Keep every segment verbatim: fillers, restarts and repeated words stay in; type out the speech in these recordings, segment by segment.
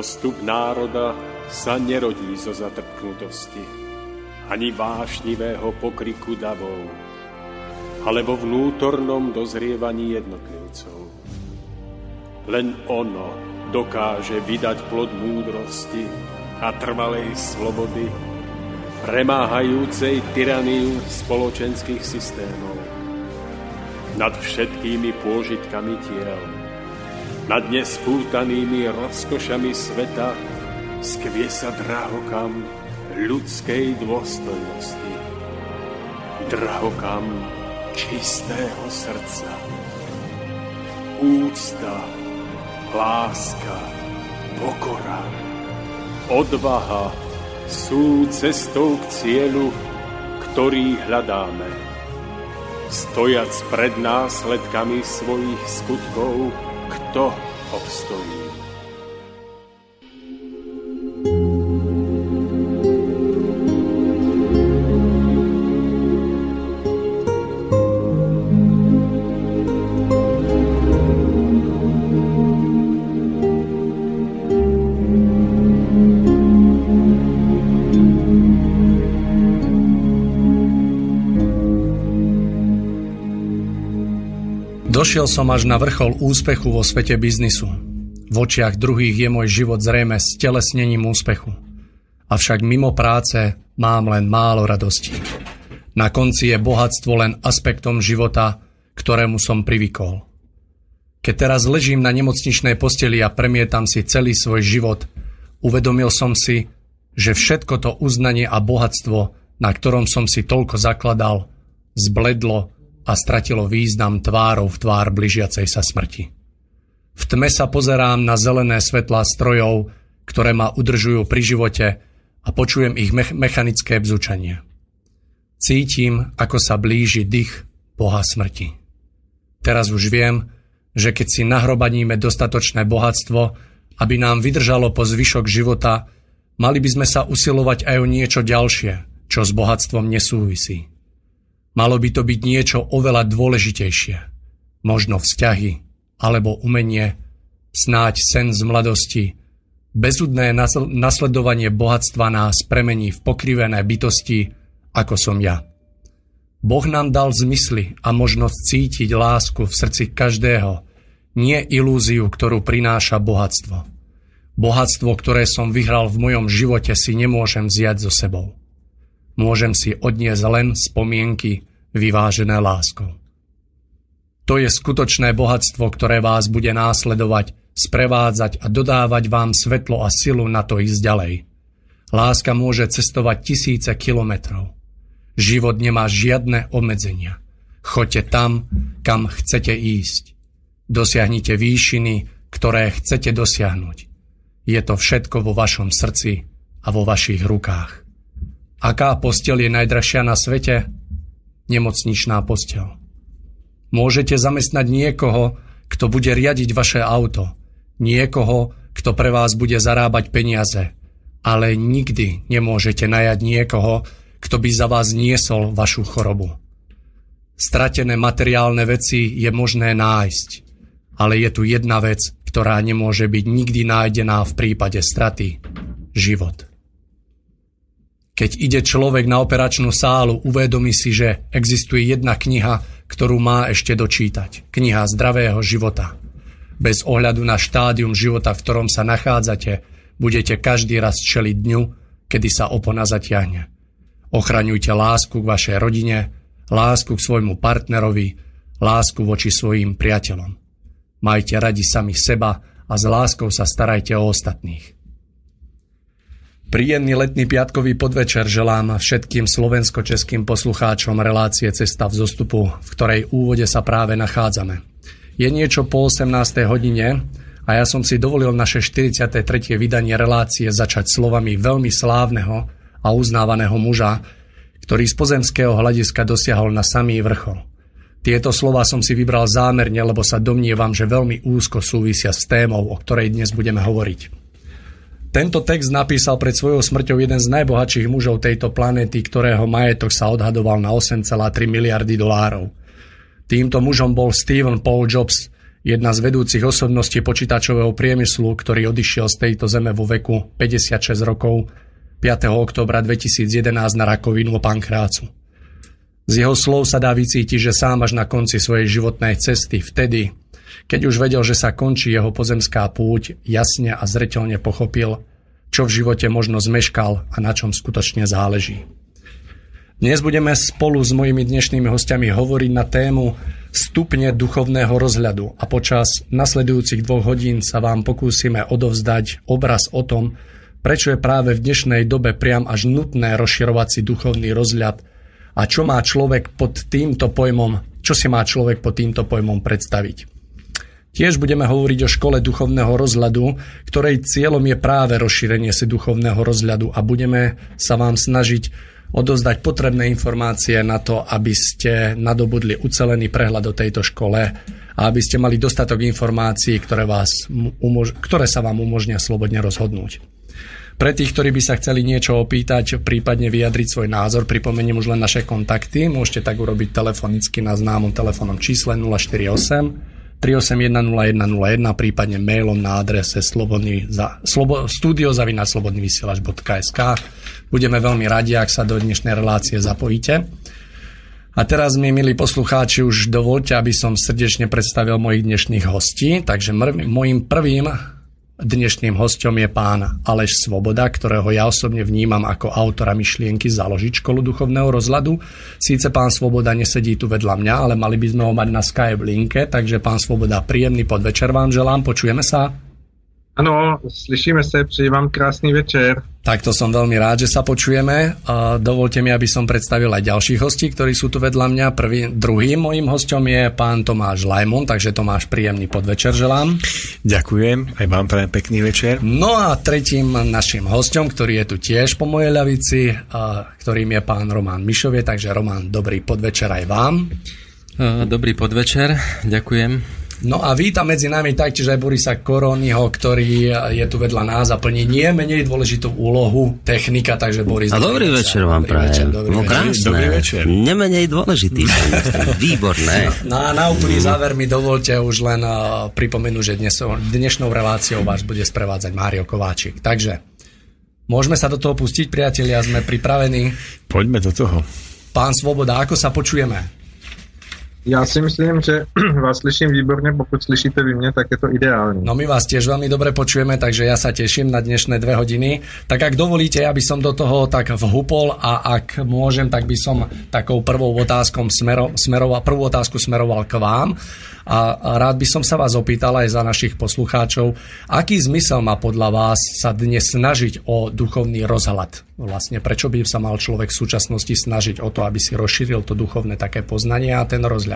Zostup národa sa nerodí zo zatrpknutosti, ani vášnivého pokriku davov, ale vo vnútornom dozrievaní jednotlivcov. Len ono dokáže vydať plod múdrosti a trvalej slobody, premáhajúcej tyraniu spoločenských systémov. Nad všetkými pôžitkami tiel, nad nespútanými rozkošami sveta skviesa drahokam ľudskej dôstojnosti, drahokam čistého srdca. Úcta, láska, pokora, odvaha sú cestou k cieľu, ktorý hľadáme. Stojac pred následkami svojich skutkov, kto obstojí? Došiel som až na vrchol úspechu vo svete biznisu. V očiach druhých je môj život zrejme stelesnením úspechu. Avšak mimo práce mám len málo radosti. Na konci je bohatstvo len aspektom života, ktorému som privykol. Keď teraz ležím na nemocničnej posteli a premietam si celý svoj život, uvedomil som si, že všetko to uznanie a bohatstvo, na ktorom som si toľko zakladal, zbledlo a stratilo význam tvárou v tvár blížiacej sa smrti. V tme sa pozerám na zelené svetlá strojov, ktoré ma udržujú pri živote, a počujem ich me- mechanické bzučanie. Cítim, ako sa blíži dych Boha smrti. Teraz už viem, že keď si nahrobaníme dostatočné bohatstvo, aby nám vydržalo po zvyšok života, mali by sme sa usilovať aj o niečo ďalšie, čo s bohatstvom nesúvisí. Malo by to byť niečo oveľa dôležitejšie. Možno vzťahy, alebo umenie, snáď sen z mladosti. Bezúdné nasledovanie bohatstva nás premení v pokrivené bytosti, ako som ja. Boh nám dal zmysly a možnosť cítiť lásku v srdci každého, nie ilúziu, ktorú prináša bohatstvo. Bohatstvo, ktoré som vyhral v mojom živote, si nemôžem vziať so sebou. Môžem si odniesť len spomienky vyvážené láskou. To je skutočné bohatstvo, ktoré vás bude následovať, sprevádzať a dodávať vám svetlo a silu na to ísť ďalej. Láska môže cestovať tisíce kilometrov. Život nemá žiadne obmedzenia. Choďte tam, kam chcete ísť. Dosiahnite výšiny, ktoré chcete dosiahnuť. Je to všetko vo vašom srdci a vo vašich rukách. Aká posteľ je najdražšia na svete? Nemocničná posteľ. Môžete zamestnať niekoho, kto bude riadiť vaše auto. Niekoho, kto pre vás bude zarábať peniaze. Ale nikdy nemôžete najať niekoho, kto by za vás niesol vašu chorobu. Stratené materiálne veci je možné nájsť. Ale je tu jedna vec, ktorá nemôže byť nikdy nájdená v prípade straty. Život. Keď ide človek na operačnú sálu, uvedomí si, že existuje jedna kniha, ktorú má ešte dočítať. Kniha zdravého života. Bez ohľadu na štádium života, v ktorom sa nachádzate, budete každý raz čeliť dňu, kedy sa opona zatiahne. Ochraňujte lásku k vašej rodine, lásku k svojmu partnerovi, lásku voči svojim priateľom. Majte radi sami seba a s láskou sa starajte o ostatných. Príjemný letný piatkový podvečer želám všetkým slovensko-českým poslucháčom relácie Cesta vzostupu, v ktorej úvode sa práve nachádzame. Je niečo po osemnástej hodine a ja som si dovolil naše štyridsiate tretie vydanie relácie začať slovami veľmi slávneho a uznávaného muža, ktorý z pozemského hľadiska dosiahol na samý vrchol. Tieto slova som si vybral zámerne, lebo sa domnievam, že veľmi úzko súvisia s témou, o ktorej dnes budeme hovoriť. Tento text napísal pred svojou smrťou jeden z najbohatších mužov tejto planéty, ktorého majetok sa odhadoval na osem celá tri miliardy dolárov. Týmto mužom bol Steve Paul Jobs, jedna z vedúcich osobností počítačového priemyslu, ktorý odišiel z tejto zeme vo veku päťdesiatšesť rokov, piateho októbra dvetisícjedenásť na rakovinu pankrácu. Z jeho slov sa dá vycítiť, že sám až na konci svojej životnej cesty, vtedy, keď už vedel, že sa končí jeho pozemská púť, jasne a zreteľne pochopil, čo v živote možno zmeškal a na čom skutočne záleží. Dnes budeme spolu s mojimi dnešnými hostiami hovoriť na tému Stupne duchovného rozhľadu a počas nasledujúcich dvoch hodín sa vám pokúsime odovzdať obraz o tom, prečo je práve v dnešnej dobe priam až nutné rozširovať si duchovný rozhľad a čo má človek pod týmto pojmom, čo si má človek pod týmto pojmom predstaviť. Tiež budeme hovoriť o škole duchovného rozhľadu, ktorej cieľom je práve rozšírenie si duchovného rozhľadu a budeme sa vám snažiť odovzdať potrebné informácie na to, aby ste nadobudli ucelený prehľad o tejto škole a aby ste mali dostatok informácií, ktoré, vás umož- ktoré sa vám umožnia slobodne rozhodnúť. Pre tých, ktorí by sa chceli niečo opýtať, prípadne vyjadriť svoj názor, pripomeniem už len naše kontakty. Môžete tak urobiť telefonicky na známom telefónnom čísle nula štyri osem tri osem jeden nula jeden nula jeden, prípadne mailom na adrese studio zavináč slobodnyvysielač bodka es ká. Budeme veľmi radi, ak sa do dnešnej relácie zapojíte. A teraz, mi milí poslucháči, už dovolte, aby som srdečne predstavil mojich dnešných hostí. Takže mojím prvým dnešným hostom je pán Aleš Svoboda, ktorého ja osobne vnímam ako autora myšlienky založiť školu duchovného rozhľadu. Síce pán Svoboda nesedí tu vedľa mňa, ale mali by sme ho mať na Skype linke, takže pán Svoboda, príjemný podvečer vám želám, počujeme sa? Áno, slyšíme sa, přeji vám krásny večer. Takto som veľmi rád, že sa počujeme. Dovolte mi, aby som predstavil aj ďalších hostí, ktorí sú tu vedľa mňa. Prvý, druhým mojím hostom je pán Tomáš Lajmon, takže Tomáš, príjemný podvečer želám. Ďakujem, aj vám prajem pekný večer. No a tretím našim hostom, ktorý je tu tiež po mojej ľavici, ktorým je pán Roman Mišovie, takže Roman, dobrý podvečer aj vám. Dobrý podvečer, ďakujem. No a vítam medzi nami taktiež aj Borisa Koróniho, ktorý je tu vedľa nás a plní nie menej dôležitú úlohu technika, takže Boris... A dobrý večer vám prajem. No krásne, nemenej dôležitý. Výborné. No a na úplný záver mi dovolte už len pripomenúť, že dnes, dnešnou reláciou vás bude sprevádzať Mário Kováčik. Takže môžeme sa do toho pustiť, priatelia, sme pripravení. Poďme do toho. Pán Svoboda, ako sa počujeme? Ja si myslím, že vás slyším výborne, pokud slyšíte vy mne, tak je to ideálne. No my vás tiež veľmi dobre počujeme, takže ja sa teším na dnešné dve hodiny. Tak ak dovolíte, aby som do toho tak vhupol a ak môžem, tak by som takou prvou otázkom smero, smeroval, prvú otázku smeroval k vám a rád by som sa vás opýtal aj za našich poslucháčov, aký zmysel má podľa vás sa dnes snažiť o duchovný rozhľad? Vlastne prečo by sa mal človek v súčasnosti snažiť o to, aby si rozšíril to duchovné také poznanie a ten rozhľad?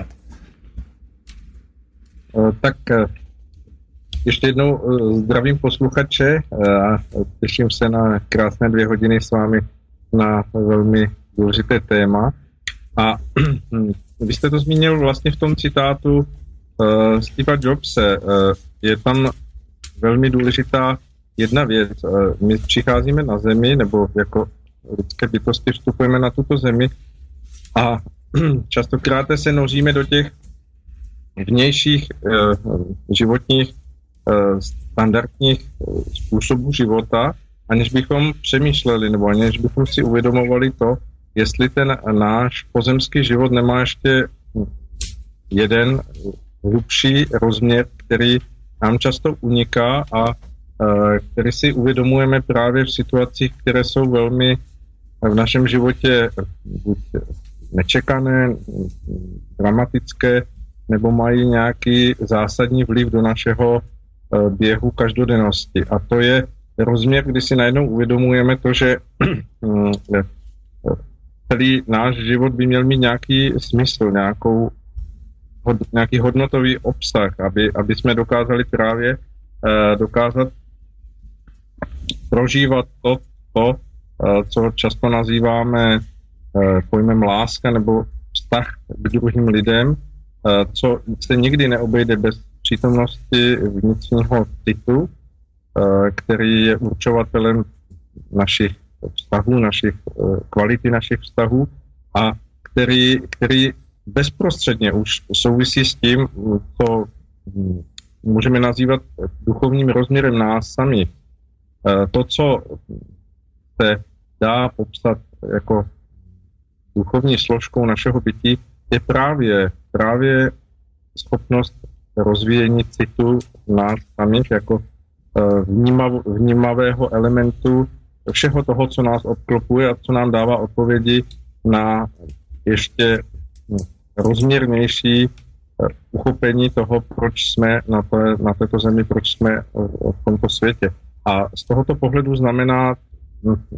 Tak ještě jednou zdravím posluchače a těším se na krásné dvě hodiny s vámi na velmi důležité téma. A vy jste to zmínil vlastně v tom citátu Steve Jobse. Je tam velmi důležitá jedna věc. My přicházíme na zemi, nebo jako lidské bytosti vstupujeme na tuto zemi a častokrát se noříme do těch vnějších eh, životních eh, standardních způsobů života, aniž bychom přemýšleli, nebo aniž bychom si uvědomovali to, jestli ten náš pozemský život nemá ještě jeden hlubší rozměr, který nám často uniká a eh, který si uvědomujeme právě v situacích, které jsou velmi v našem životě buď nečekané, dramatické, nebo mají nějaký zásadní vliv do našeho běhu každodennosti. A to je rozměr, kdy si najednou uvědomujeme to, že celý náš život by měl mít nějaký smysl, nějakou, nějaký hodnotový obsah, aby, aby jsme dokázali právě dokázat prožívat to, to, co často nazýváme pojmem láska nebo vztah k druhým lidem, co se nikdy neobejde bez přítomnosti vnitřního citu, který je určovatelem našich vztahů, našich kvality našich vztahů a který, který bezprostředně už souvisí s tím, co můžeme nazývat duchovním rozměrem nás sami. To, co se dá popsat jako duchovní složkou našeho bytí, je právě, právě schopnost rozvíjení citu nás samých jako vnímav, vnímavého elementu všeho toho, co nás obklopuje a co nám dává odpovědi na ještě rozměrnější uchopení toho, proč jsme na, té, na této zemi, proč jsme v tomto světě. A z tohoto pohledu znamená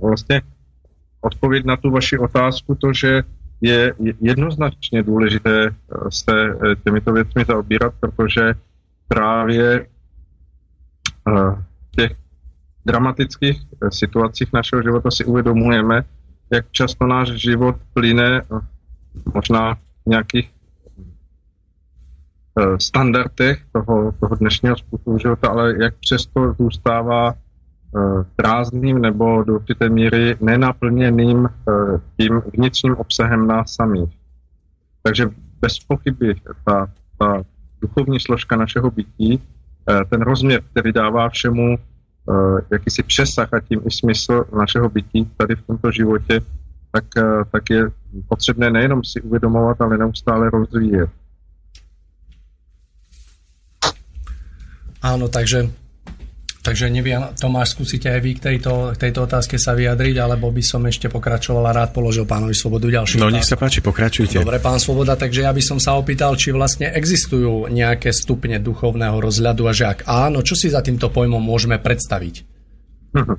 vlastně odpověď na tu vaši otázku to, že je jednoznačně důležité se těmito věcmi zaobírat, protože právě v těch dramatických situacích našeho života si uvědomujeme, jak často náš život plyne možná v nějakých standardech toho, toho dnešního způsobu života, ale jak přesto zůstává prázdným nebo do určité míry nenaplněným tím vnitřním obsahem nás samých. Takže bez pochyby ta, ta duchovní složka našeho bytí, ten rozměr, který dává všemu jakýsi přesah a tím i smysl našeho bytí tady v tomto životě, tak, tak je potřebné nejenom si uvědomovat, ale neustále rozvíjet. Áno, takže, takže neviem, Tomáš, skúsite aj vy k tejto, k tejto otázke sa vyjadriť, alebo by som ešte pokračoval a rád položil pánovi Svobodu ďalšiu otázku. No, nech sa páči, pokračujte. Dobre, pán Svoboda, takže ja by som sa opýtal, či vlastne existujú nejaké stupne duchovného rozhľadu a že ak áno, čo si za týmto pojmom môžeme predstaviť? Hm,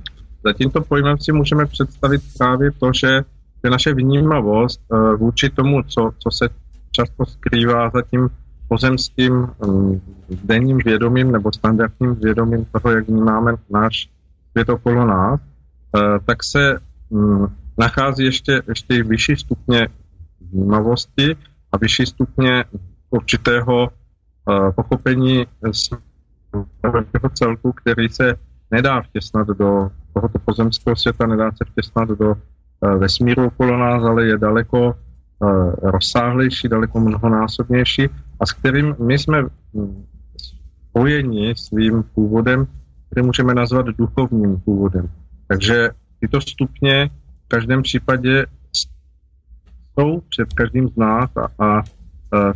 za týmto pojmem si môžeme predstaviť práve to, že naše vnímavosť vúči tomu, co, co sa často skrývá za tým pozemským denním vědomím nebo standardním vědomím toho, jak vnímáme náš svět okolo nás, tak se nachází ještě, ještě vyšší stupně vnímavosti a vyšší stupně určitého pochopení celku, který se nedá vtěsnat do tohoto pozemského světa, nedá se vtěsnat do vesmíru okolo nás, ale je daleko rozsáhlejší, daleko mnohonásobnější a s kterým my jsme spojeni svým původem, který můžeme nazvat duchovním původem. Takže tyto stupně v každém případě jsou před každým z nás a, a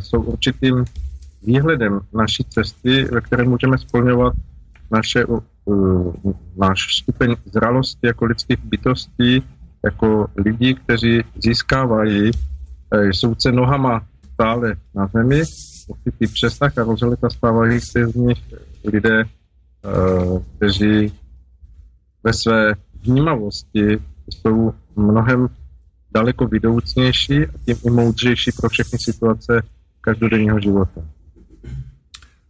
jsou určitým výhledem naší cesty, ve které můžeme splňovat naše, uh, náš stupeň zralosti jako lidských bytostí, jako lidí, kteří získávají Souce nohama stále na zemi, určitý přesah a rozhled a stávají se z nich lidé, kteří ve své vnímavosti jsou mnohem daleko vidoucnější a tím i moudřejší pro všechny situace každodenního života.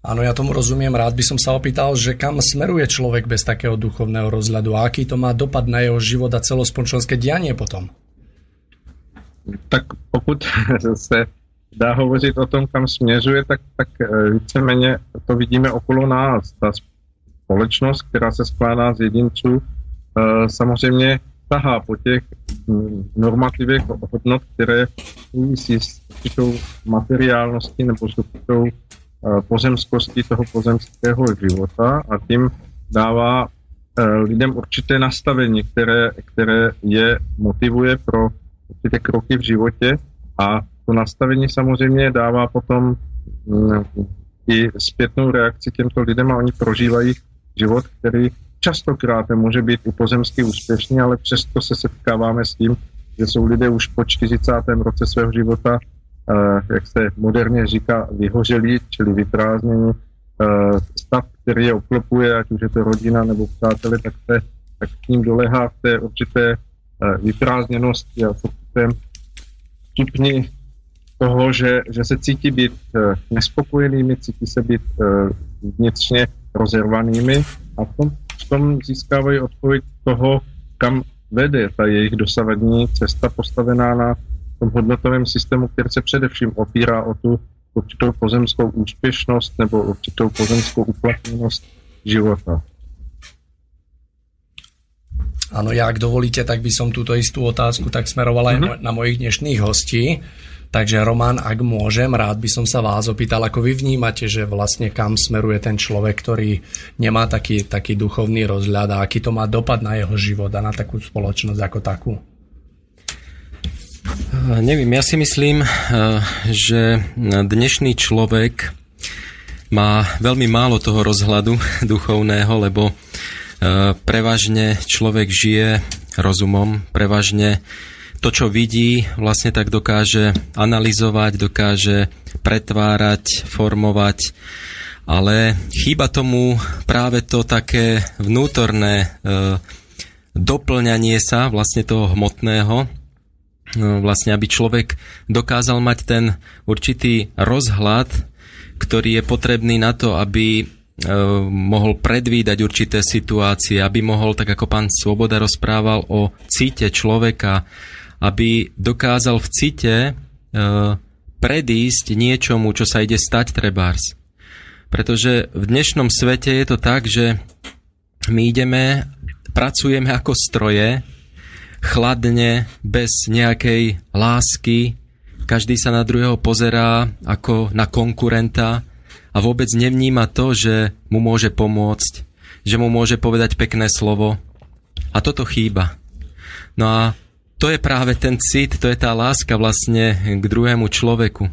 Áno, ja tomu rozumiem. Rád by som sa opýtal, že kam smeruje človek bez takého duchovného rozhľadu a aký to má dopad na jeho život a celospoločenské dianie potom? Tak pokud se dá hovořit o tom, kam směřuje, tak, tak víceméně to vidíme okolo nás. Ta společnost, která se skládá z jedinců, samozřejmě tahá po těch normativech hodnot, které souvisí s určitou materiálností nebo s určitou pozemskostí toho pozemského života a tím dává lidem určité nastavení, které, které je motivuje pro ty kroky v životě a to nastavení samozřejmě dává potom i zpětnou reakci těmto lidem a oni prožívají život, který častokrát může být i pozemsky úspěšný, ale přesto se setkáváme s tím, že jsou lidé už po čtyřicátém roce svého života, jak se moderně říká, vyhořelí, čili vyprázdnění. Stav, který je obklopuje, ať už je to rodina nebo přátelé, tak se tak k ním dolehá v té určité vyprázdněnosti a stupni toho, že, že se cítí být nespokojenými, cítí se být vnitřně rozervanými a v tom, v tom získávají odpověď toho, kam vede ta jejich dosavadní cesta postavená na tom hodnotovém systému, který se především opírá o tu určitou pozemskou úspěšnost nebo určitou pozemskou uplatněnost života. Áno, ja ak dovolíte, tak by som túto istú otázku tak smerovala aj na mojich dnešných hostí. Takže Roman, ak môžem, rád by som sa vás opýtal, ako vy vnímate, že vlastne kam smeruje ten človek, ktorý nemá taký, taký duchovný rozhľad a aký to má dopad na jeho život a na takú spoločnosť ako takú? Neviem, ja si myslím, že dnešný človek má veľmi málo toho rozhľadu duchovného, lebo prevažne človek žije rozumom, prevažne to, čo vidí, vlastne tak dokáže analyzovať, dokáže pretvárať, formovať, ale chýba tomu práve to také vnútorné e, doplňanie sa vlastne toho hmotného, e, vlastne aby človek dokázal mať ten určitý rozhľad, ktorý je potrebný na to, aby mohol predvídať určité situácie, aby mohol, tak ako pán Svoboda rozprával o cite človeka, aby dokázal v cite e, predísť niečomu, čo sa ide stať trebárs. Pretože v dnešnom svete je to tak, že my ideme, pracujeme ako stroje, chladne, bez nejakej lásky, každý sa na druhého pozerá ako na konkurenta, a vôbec nevníma to, že mu môže pomôcť, že mu môže povedať pekné slovo. A toto chýba. No a to je práve ten cit, to je tá láska vlastne k druhému človeku.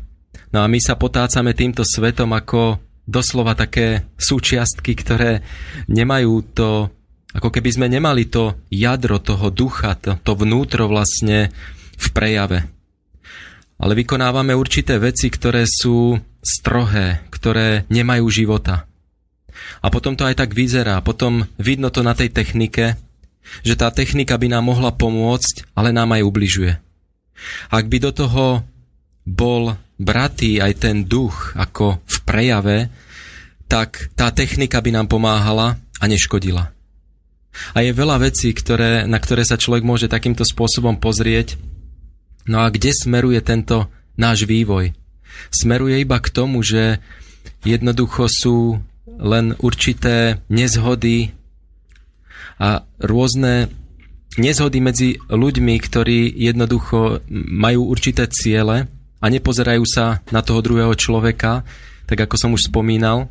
No a my sa potácame týmto svetom ako doslova také súčiastky, ktoré nemajú to, ako keby sme nemali to jadro toho ducha, to, to vnútro vlastne v prejave. Ale vykonávame určité veci, ktoré sú strohé, ktoré nemajú života. A potom to aj tak vyzerá. Potom vidno to na tej technike, že tá technika by nám mohla pomôcť, ale nám aj ubližuje. Ak by do toho bol bratý aj ten duch ako v prejave, tak tá technika by nám pomáhala a neškodila. A je veľa vecí, ktoré, na ktoré sa človek môže takýmto spôsobom pozrieť. No a kde smeruje tento náš vývoj? Smeruje iba k tomu, že jednoducho sú len určité nezhody a rôzne nezhody medzi ľuďmi, ktorí jednoducho majú určité ciele a nepozerajú sa na toho druhého človeka, tak ako som už spomínal.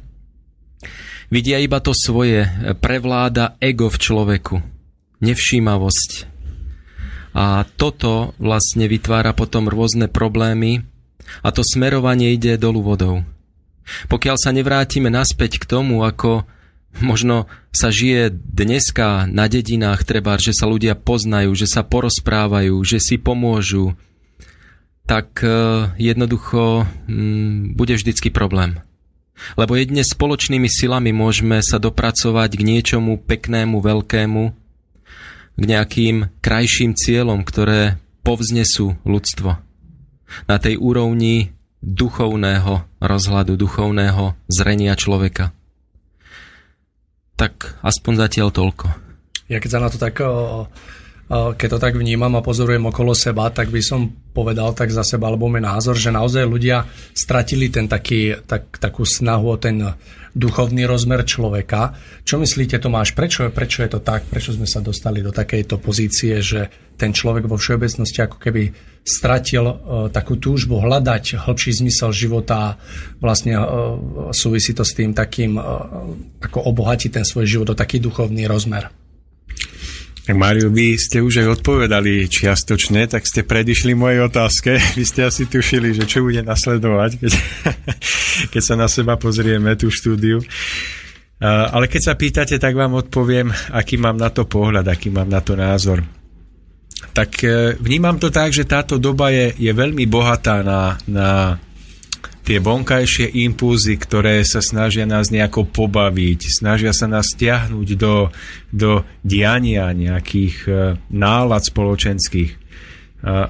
Vidia iba to svoje, prevláda ego v človeku, nevšímavosť. A toto vlastne vytvára potom rôzne problémy a to smerovanie ide dolu vodou. Pokiaľ sa nevrátime naspäť k tomu, ako možno sa žije dneska na dedinách, treba, že sa ľudia poznajú, že sa porozprávajú, že si pomôžu, tak jednoducho hm, bude vždycky problém. Lebo jedne spoločnými silami môžeme sa dopracovať k niečomu peknému, veľkému, k nejakým krajším cieľom, ktoré povznesú ľudstvo. Na tej úrovni duchovného rozhľadu, duchovného zrenia človeka. Tak aspoň zatiaľ toľko. Ja keď sa na to tak, keď to tak vnímam a pozorujem okolo seba, tak by som povedal tak za seba, alebo môj názor, že naozaj ľudia stratili ten taký, tak, takú snahu o ten duchovný rozmer človeka. Čo myslíte, Tomáš, prečo, prečo je to tak? Prečo sme sa dostali do takejto pozície, že ten človek vo všeobecnosti ako keby stratil e, takú túžbu hľadať hlbší zmysel života? Vlastne e, súvisí to s tým takým, e, ako obohatí ten svoj život o taký duchovný rozmer. Tak Mário, vy ste už aj odpovedali čiastočne, tak ste predišli mojej otázke. Vy ste asi tušili, že čo bude nasledovať, keď, keď sa na seba pozrieme, tú štúdiu. Ale keď sa pýtate, tak vám odpoviem, aký mám na to pohľad, aký mám na to názor. Tak vnímam to tak, že táto doba je, je veľmi bohatá na, na tie vonkajšie impulzy, ktoré sa snažia nás nejako pobaviť, snažia sa nás stiahnuť do, do diania nejakých nálad spoločenských.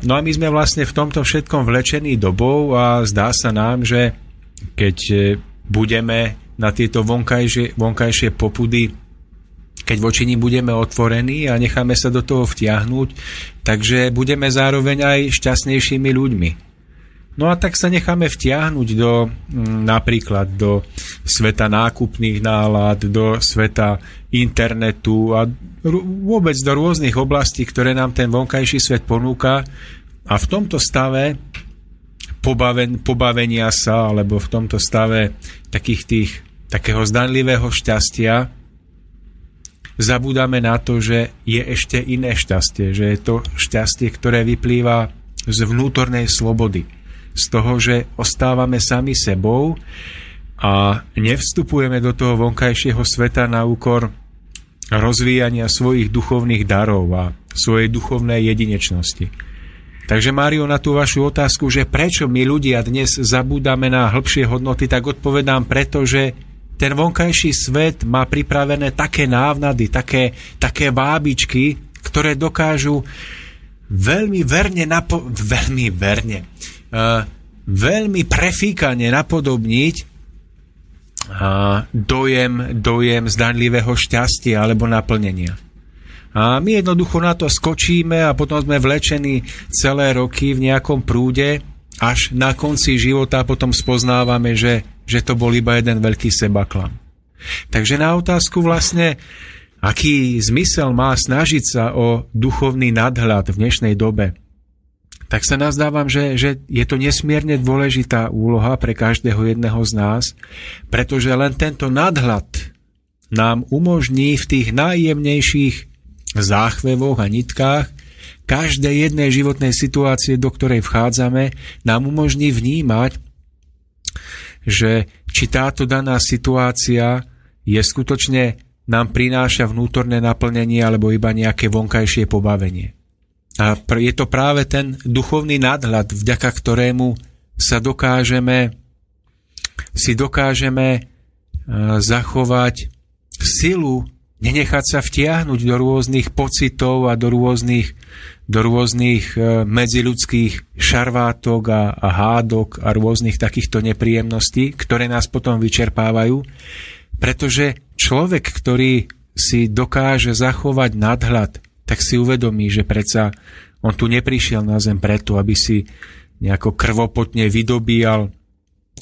No a my sme vlastne v tomto všetkom vlečení dobou a zdá sa nám, že keď budeme na tieto vonkajšie, vonkajšie popudy, keď voči nim budeme otvorení a necháme sa do toho vtiahnuť, takže budeme zároveň aj šťastnejšími ľuďmi. No a tak sa necháme vtiahnuť do napríklad do sveta nákupných nálad, do sveta internetu a vôbec do rôznych oblastí, ktoré nám ten vonkajší svet ponúka. A v tomto stave pobaven, pobavenia sa, alebo v tomto stave takých tých, takého zdanlivého šťastia, zabúdame na to, že je ešte iné šťastie, že je to šťastie, ktoré vyplýva z vnútornej slobody, z toho, že ostávame sami sebou a nevstupujeme do toho vonkajšieho sveta na úkor rozvíjania svojich duchovných darov a svojej duchovnej jedinečnosti. Takže, Mário, na tú vašu otázku, že prečo my ľudia dnes zabúdame na hĺbšie hodnoty, tak odpovedám preto, že ten vonkajší svet má pripravené také návnady, také, také bábičky, ktoré dokážu veľmi verne, napo- veľmi verne, uh, veľmi prefíkane napodobniť A dojem, dojem zdanlivého šťastia alebo naplnenia. A my jednoducho na to skočíme a potom sme vlečení celé roky v nejakom prúde, až na konci života potom spoznávame, že, že to bol iba jeden veľký sebaklam. Takže na otázku vlastne, aký zmysel má snažiť sa o duchovný nadhľad v dnešnej dobe, tak sa nazdávam, že, že je to nesmierne dôležitá úloha pre každého jedného z nás, pretože len tento nadhľad nám umožní v tých najjemnejších záchvevoch a nitkách každej jednej životnej situácie, do ktorej vchádzame, nám umožní vnímať, že či táto daná situácia je skutočne, nám prináša vnútorné naplnenie alebo iba nejaké vonkajšie pobavenie. A je to práve ten duchovný nadhľad, vďaka ktorému sa dokážeme, si dokážeme zachovať silu, nenechať sa vtiahnuť do rôznych pocitov a do rôznych, do rôznych medziľudských šarvátok a, a hádok a rôznych takýchto nepríjemností, ktoré nás potom vyčerpávajú. Pretože človek, ktorý si dokáže zachovať nadhľad, tak si uvedomí, že predsa on tu neprišiel na zem preto, aby si nejako krvopotne vydobíjal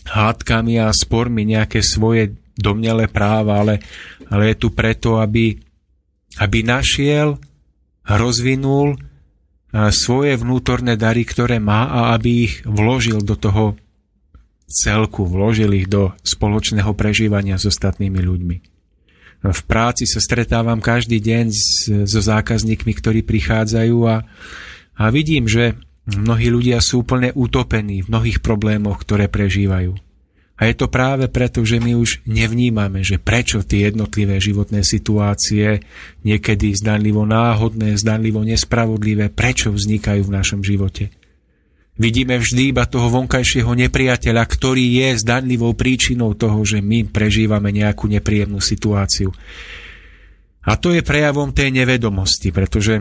hádkami a spormi nejaké svoje domnelé práva, ale, ale je tu preto, aby, aby našiel, rozvinul svoje vnútorné dary, ktoré má a aby ich vložil do toho celku, vložil ich do spoločného prežívania s ostatnými ľuďmi. V práci sa stretávam každý deň so zákazníkmi, ktorí prichádzajú a, a vidím, že mnohí ľudia sú úplne utopení v mnohých problémoch, ktoré prežívajú. A je to práve preto, že my už nevnímame, že prečo tie jednotlivé životné situácie, niekedy zdanlivo náhodné, zdanlivo nespravodlivé, prečo vznikajú v našom živote. Vidíme vždy iba toho vonkajšieho nepriateľa, ktorý je zdanlivou príčinou toho, že my prežívame nejakú nepríjemnú situáciu. A to je prejavom tej nevedomosti, pretože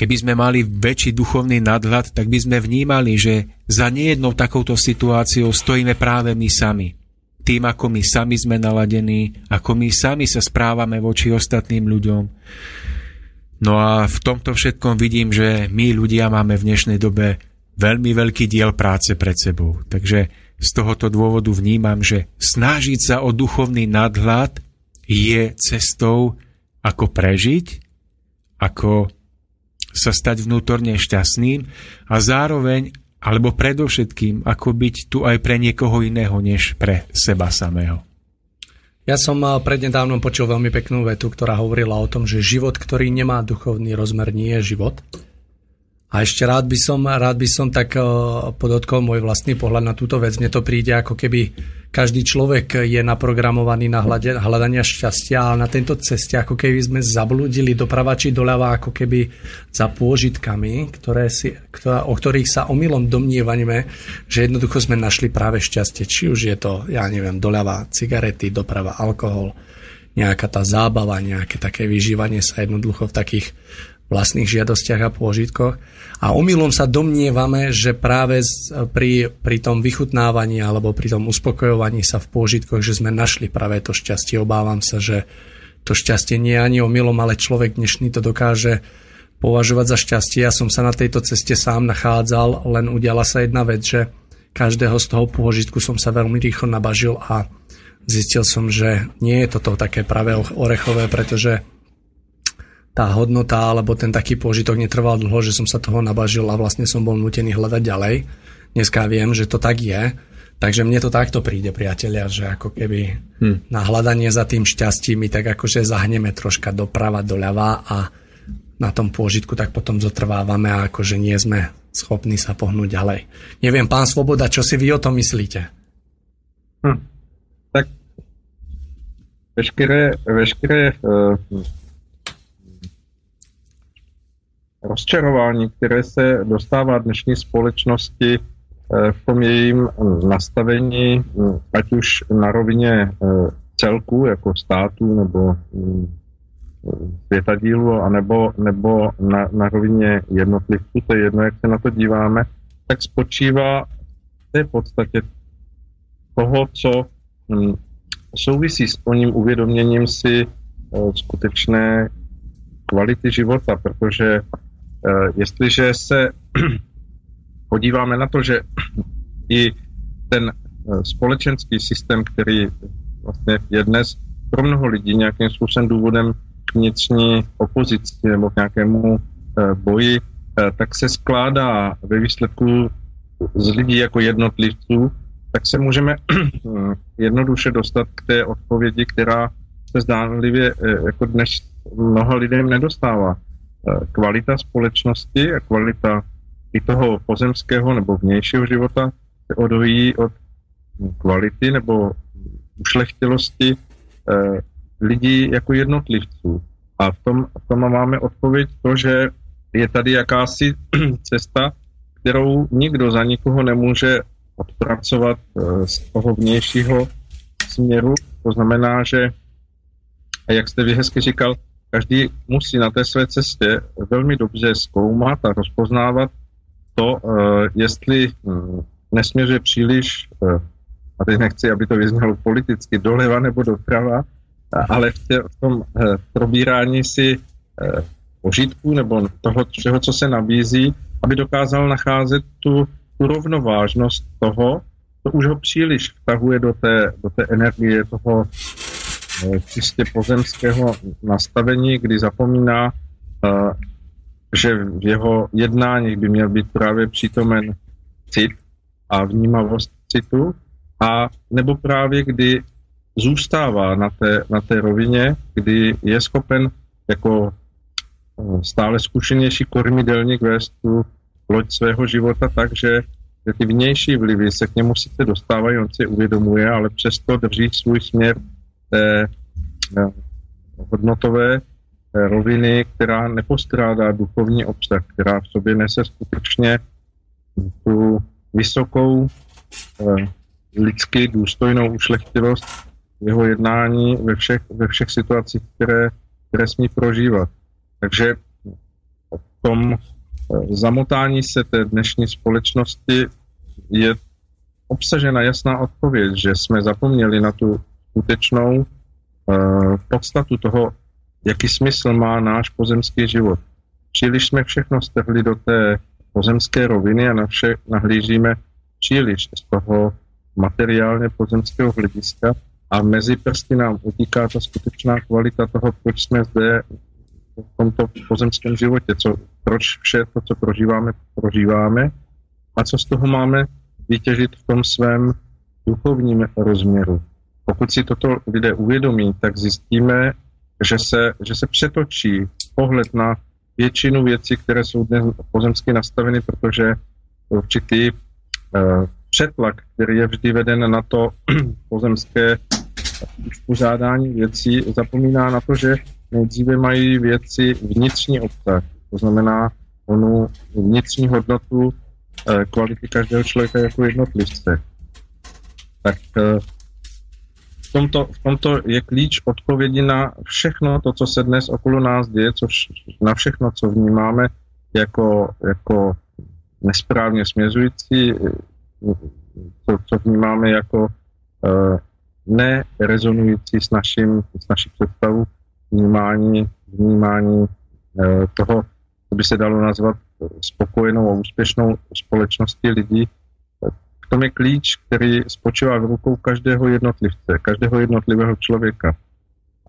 keby sme mali väčší duchovný nadhľad, tak by sme vnímali, že za nejednou takouto situáciou stojíme práve my sami. Tým, ako my sami sme naladení, ako my sami sa správame voči ostatným ľuďom. No a v tomto všetkom vidím, že my ľudia máme v dnešnej dobe veľmi veľký diel práce pred sebou. Takže z tohoto dôvodu vnímam, že snažiť sa o duchovný nadhľad je cestou, ako prežiť, ako sa stať vnútorne šťastným a zároveň, alebo predovšetkým, ako byť tu aj pre niekoho iného, než pre seba samého. Ja som prednedávnom počul veľmi peknú vetu, ktorá hovorila o tom, že život, ktorý nemá duchovný rozmer, nie je život. A ešte rád by som, rád by som tak podotkol môj vlastný pohľad na túto vec. Mne to príde, ako keby každý človek je naprogramovaný na hľadania šťastia, ale na tejto ceste, ako keby sme zablúdili doprava či doľava, ako keby za pôžitkami, ktoré si, ktorá, o ktorých sa omylom domnievame, že jednoducho sme našli práve šťastie. Či už je to, ja neviem, doľava cigarety, doprava alkohol, nejaká tá zábava, nejaké také vyžívanie sa jednoducho v takých vlastných žiadostiach a pôžitkoch. A omylom sa domnievame, že práve pri, pri tom vychutnávaní alebo pri tom uspokojovaní sa v pôžitkoch, že sme našli práve to šťastie. Obávam sa, že to šťastie nie je ani omylom, ale človek dnešný to dokáže považovať za šťastie. Ja som sa na tejto ceste sám nachádzal, len udiala sa jedna vec, že každého z toho pôžitku som sa veľmi rýchlo nabažil a zistil som, že nie je toto také práve orechové, pretože tá hodnota alebo ten taký pôžitok netrval dlho, že som sa toho nabažil a vlastne som bol nútený hľadať ďalej. Dneska viem, že to tak je. Takže mne to takto príde, priatelia, že ako keby hmm. na hľadanie za tým šťastím my tak akože zahneme troška doprava, doľava a na tom pôžitku tak potom zotrvávame a akože nie sme schopní sa pohnúť ďalej. Neviem, pán Svoboda, čo si vy o tom myslíte? Hm. Tak veškeré, veškeré eh, rozčarování, které se dostává dnešní společnosti v tom jejím nastavení, ať už na rovině celku, jako státu, nebo světadílu, anebo, nebo na, na rovině jednotlivců, to je jedno, jak se na to díváme, tak spočívá v té podstatě toho, co souvisí s oním uvědoměním si skutečné kvality života, protože jestliže se podíváme na to, že i ten společenský systém, který vlastně je dnes pro mnoho lidí nějakým způsobem důvodem k vnitřní opozici nebo k nějakému boji, tak se skládá ve výsledku z lidí jako jednotlivců, tak se můžeme jednoduše dostat k té odpovědi, která se zdánlivě jako dnes mnoha lidem nedostává. Kvalita společnosti a kvalita i toho pozemského nebo vnějšího života se odhojí od kvality nebo ušlechtilosti eh, lidí jako jednotlivců. A v tom, v tom máme odpověď to, že je tady jakási cesta, kterou nikdo za nikoho nemůže odpracovat eh, z toho vnějšího směru. To znamená, že, jak jste vy hezky říkal, každý musí na té své cestě velmi dobře zkoumat a rozpoznávat to, jestli nesměřuje příliš, a teď nechci, aby to vyznělo politicky, doleva nebo doprava, ale v tom probírání si požitků nebo toho všeho, co se nabízí, aby dokázal nacházet tu, tu rovnovážnost toho, to už ho příliš vtahuje do té, do té energie toho čistě pozemského nastavení, kdy zapomíná, že v jeho jednání by měl být právě přítomen cit a vnímavost citu, a nebo právě kdy zůstává na té, na té rovině, kdy je schopen jako stále zkušenější kormidelník vést tu loď svého života tak, že ty vnější vlivy se k němu sice dostávají, on si je uvědomuje, ale přesto drží svůj směr té hodnotové roviny, která nepostrádá duchovní obsah, která v sobě nese skutečně tu vysokou eh, lidsky důstojnou ušlechtilost jeho jednání ve všech, ve všech situacích, které, které smí prožívat. Takže v tom eh, zamotání se té dnešní společnosti je obsažena jasná odpověď, že jsme zapomněli na tu skutečnou eh, podstatu toho, jaký smysl má náš pozemský život. Příliš jsme všechno strhli do té pozemské roviny a na vše nahlížíme příliš z toho materiálně pozemského hlediska a mezi prsty nám utíká ta skutečná kvalita toho, proč jsme zde v tomto pozemském životě, co, proč vše to, co prožíváme, prožíváme a co z toho máme vytěžit v tom svém duchovním rozměru. Pokud si toto lidé uvědomí, tak zjistíme, že se, že se přetočí pohled na většinu věcí, které jsou dnes pozemsky nastaveny, protože určitý e, přetlak, který je vždy veden na to pozemské uspořádání věcí, zapomíná na to, že nejdříve mají věci vnitřní obsah, to znamená onu vnitřní hodnotu e, kvality každého člověka jako jednotlivce. Tak e, V tomto, v tomto je klíč odpovědi na všechno to, co se dnes okolo nás děje, což na všechno, co vnímáme jako, jako nesprávně směřující, co, co vnímáme jako eh, nerezonující s naším, s naší představou vnímání, vnímání eh, toho, co by se dalo nazvat spokojenou a úspěšnou společností lidí. V tom je klíč, který spočívá v rukou každého jednotlivce, každého jednotlivého člověka.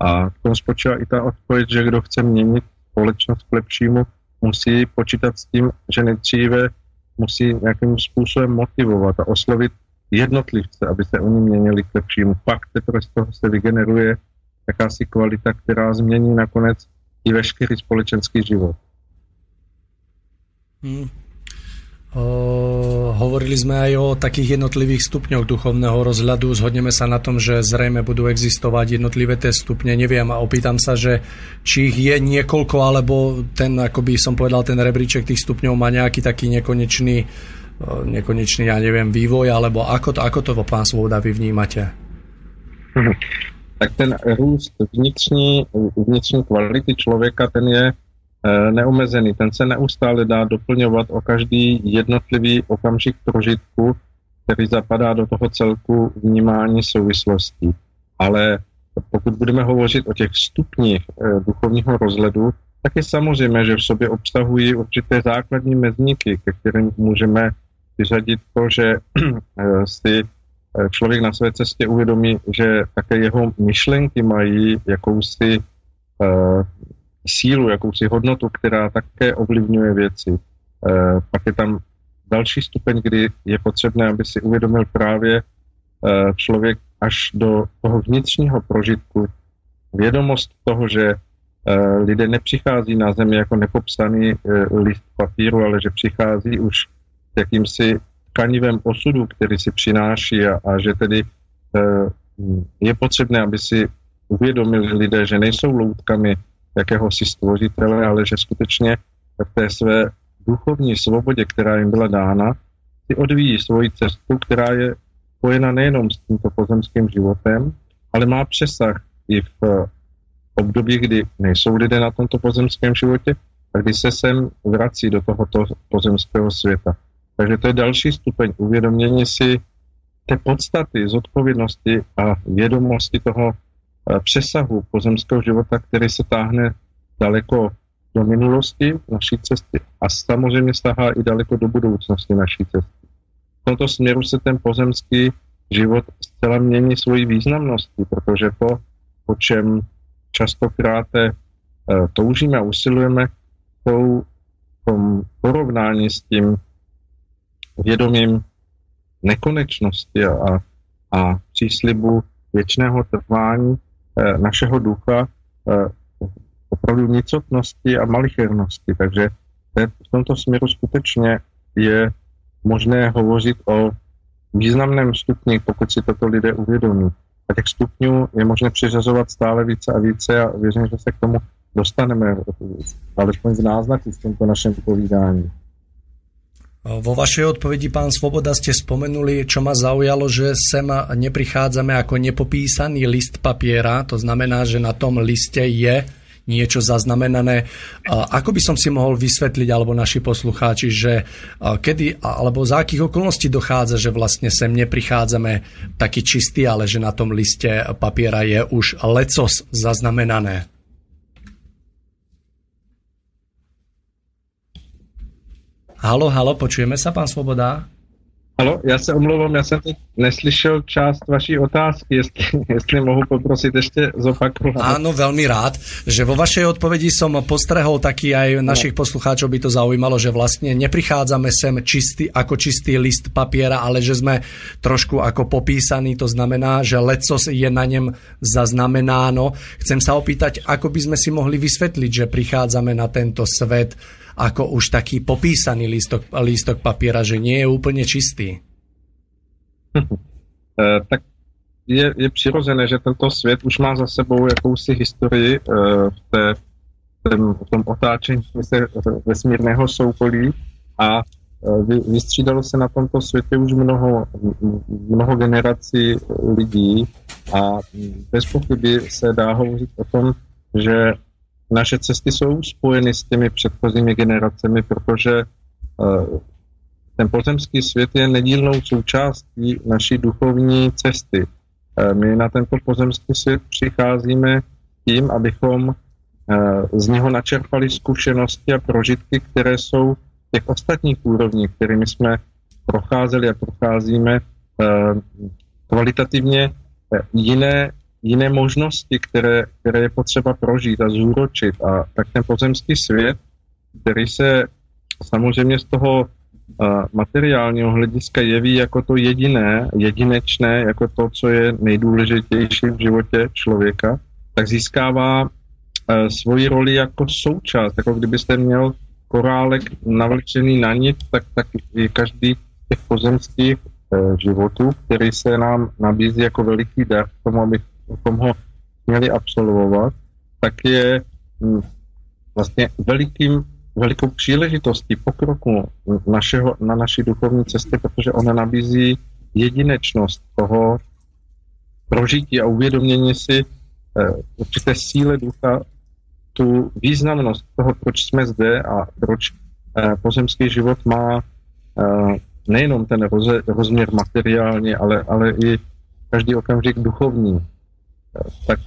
A v tom spočívá i ta odpověď, že kdo chce měnit společnost k lepšímu, musí počítat s tím, že nejdříve musí nějakým způsobem motivovat a oslovit jednotlivce, aby se oni měnili k lepšímu. Pak teprve z toho se vygeneruje jakási kvalita, která změní nakonec i veškerý společenský život. Hmm. O, hovorili sme aj o takých jednotlivých stupňoch duchovného rozhľadu. Zhodneme sa na tom, že zrejme budú existovať jednotlivé tie stupne. Neviem a opýtam sa, že či ich je niekoľko, alebo ten, ako by som povedal, ten rebríček tých stupňov má nejaký taký nekonečný, nekonečný, ja neviem, vývoj, alebo ako to, ako to pán Svoboda, vy vnímate? Hm. Tak ten růst vnitřní, vnitřní kvality člověka, ten je neomezený, ten se neustále dá doplňovat o každý jednotlivý okamžik prožitku, který zapadá do toho celku vnímání souvislostí. Ale pokud budeme hovořit o těch stupních duchovního rozhledu, tak je samozřejmé, že v sobě obsahují určité základní mezníky, ke kterým můžeme vyřadit to, že si člověk na své cestě uvědomí, že také jeho myšlenky mají jakousi sílu, jakousi hodnotu, která také ovlivňuje věci. E, pak je tam další stupeň, kdy je potřebné, aby si uvědomil právě e, člověk až do toho vnitřního prožitku. Vědomost toho, že e, lidé nepřichází na zemi jako nepopsaný e, list papíru, ale že přichází už jakýmsi tkanivem osudu, který si přináší a, a že tedy e, je potřebné, aby si uvědomili lidé, že nejsou loutkami jakéhosi stvořitele, ale že skutečně v té své duchovní svobodě, která jim byla dána, si odvíjí svoji cestu, která je spojena nejenom s tímto pozemským životem, ale má přesah i v období, kdy nejsou lidé na tomto pozemském životě a kdy se sem vrací do tohoto pozemského světa. Takže to je další stupeň uvědomění si té podstaty, zodpovědnosti a vědomosti toho přesahu pozemského života, který se táhne daleko do minulosti naší cesty a samozřejmě stáhá i daleko do budoucnosti naší cesty. V tomto směru se ten pozemský život zcela mění svojí významností, protože to, po čem častokrát toužíme a usilujeme, jsou v tom porovnání s tím vědomím nekonečnosti a, a příslibu věčného trvání našeho ducha opravdu nicotnosti a malichernosti. Takže v tomto směru skutečně je možné hovořit o významném stupni, pokud si toto lidé uvědomí. A těch stupňů je možné přiřazovat stále více a více a věřím, že se k tomu dostaneme, alespoň v náznaku v tomto našem povídání. Vo vašej odpovedi, pán Svoboda, ste spomenuli, čo ma zaujalo, že sem neprichádzame ako nepopísaný list papiera, to znamená, že na tom liste je niečo zaznamenané. Ako by som si mohol vysvetliť, alebo naši poslucháči, že kedy, alebo za akých okolností dochádza, že vlastne sem neprichádzame taký čistý, ale že na tom liste papiera je už lecos zaznamenané? Halo, halo, počujeme sa, pán Svoboda? Halo, ja sa omlouvám, ja som neslyšel časť vaší otázky, jestli, jestli mohu poprosiť ešte zopakovať. Áno, veľmi rád, že vo vašej odpovedi som postrehol taký, aj našich no. poslucháčov by to zaujímalo, že vlastne neprichádzame sem čistý, ako čistý list papiera, ale že sme trošku ako popísaní, to znamená, že lecos je na ňom zaznamenáno. Chcem sa opýtať, ako by sme si mohli vysvetliť, že prichádzame na tento svet ako už taký popísaný lístok, lístok papiera, že nie je úplne čistý. Tak je, je přirozené, že tento svět už má za sebou jakousi historii v, té, v tom otáčení vesmírného soukolí a vystřídalo se na tomto světě už mnoho, mnoho generací lidí a bez pochyby se dá hovořit o tom, že naše cesty jsou spojeny s těmi předchozími generacemi, protože ten pozemský svět je nedílnou součástí naší duchovní cesty. My na tento pozemský svět přicházíme tím, abychom z něho načerpali zkušenosti a prožitky, které jsou těch ostatních úrovní, kterými jsme procházeli a procházíme kvalitativně jiné jiné možnosti, které, které je potřeba prožít a zúročit. A tak ten pozemský svět, který se samozřejmě z toho materiálního hlediska jeví jako to jediné, jedinečné, jako to, co je nejdůležitější v životě člověka, tak získává svoji roli jako součást. Jako kdybyste měl korálek navlečený na nit, tak, tak je každý z těch pozemských životů, který se nám nabízí jako veliký dar k tomu, abychom ho měli absolvovat, tak je vlastně velikým velikou příležitostí pokroku našeho, na naší duchovní cestě, protože ona nabízí jedinečnost toho prožití a uvědomění si určité síle ducha, tu významnost toho, proč jsme zde a proč pozemský život má nejenom ten roze, rozměr materiální, ale, ale i každý okamžik duchovní. Tak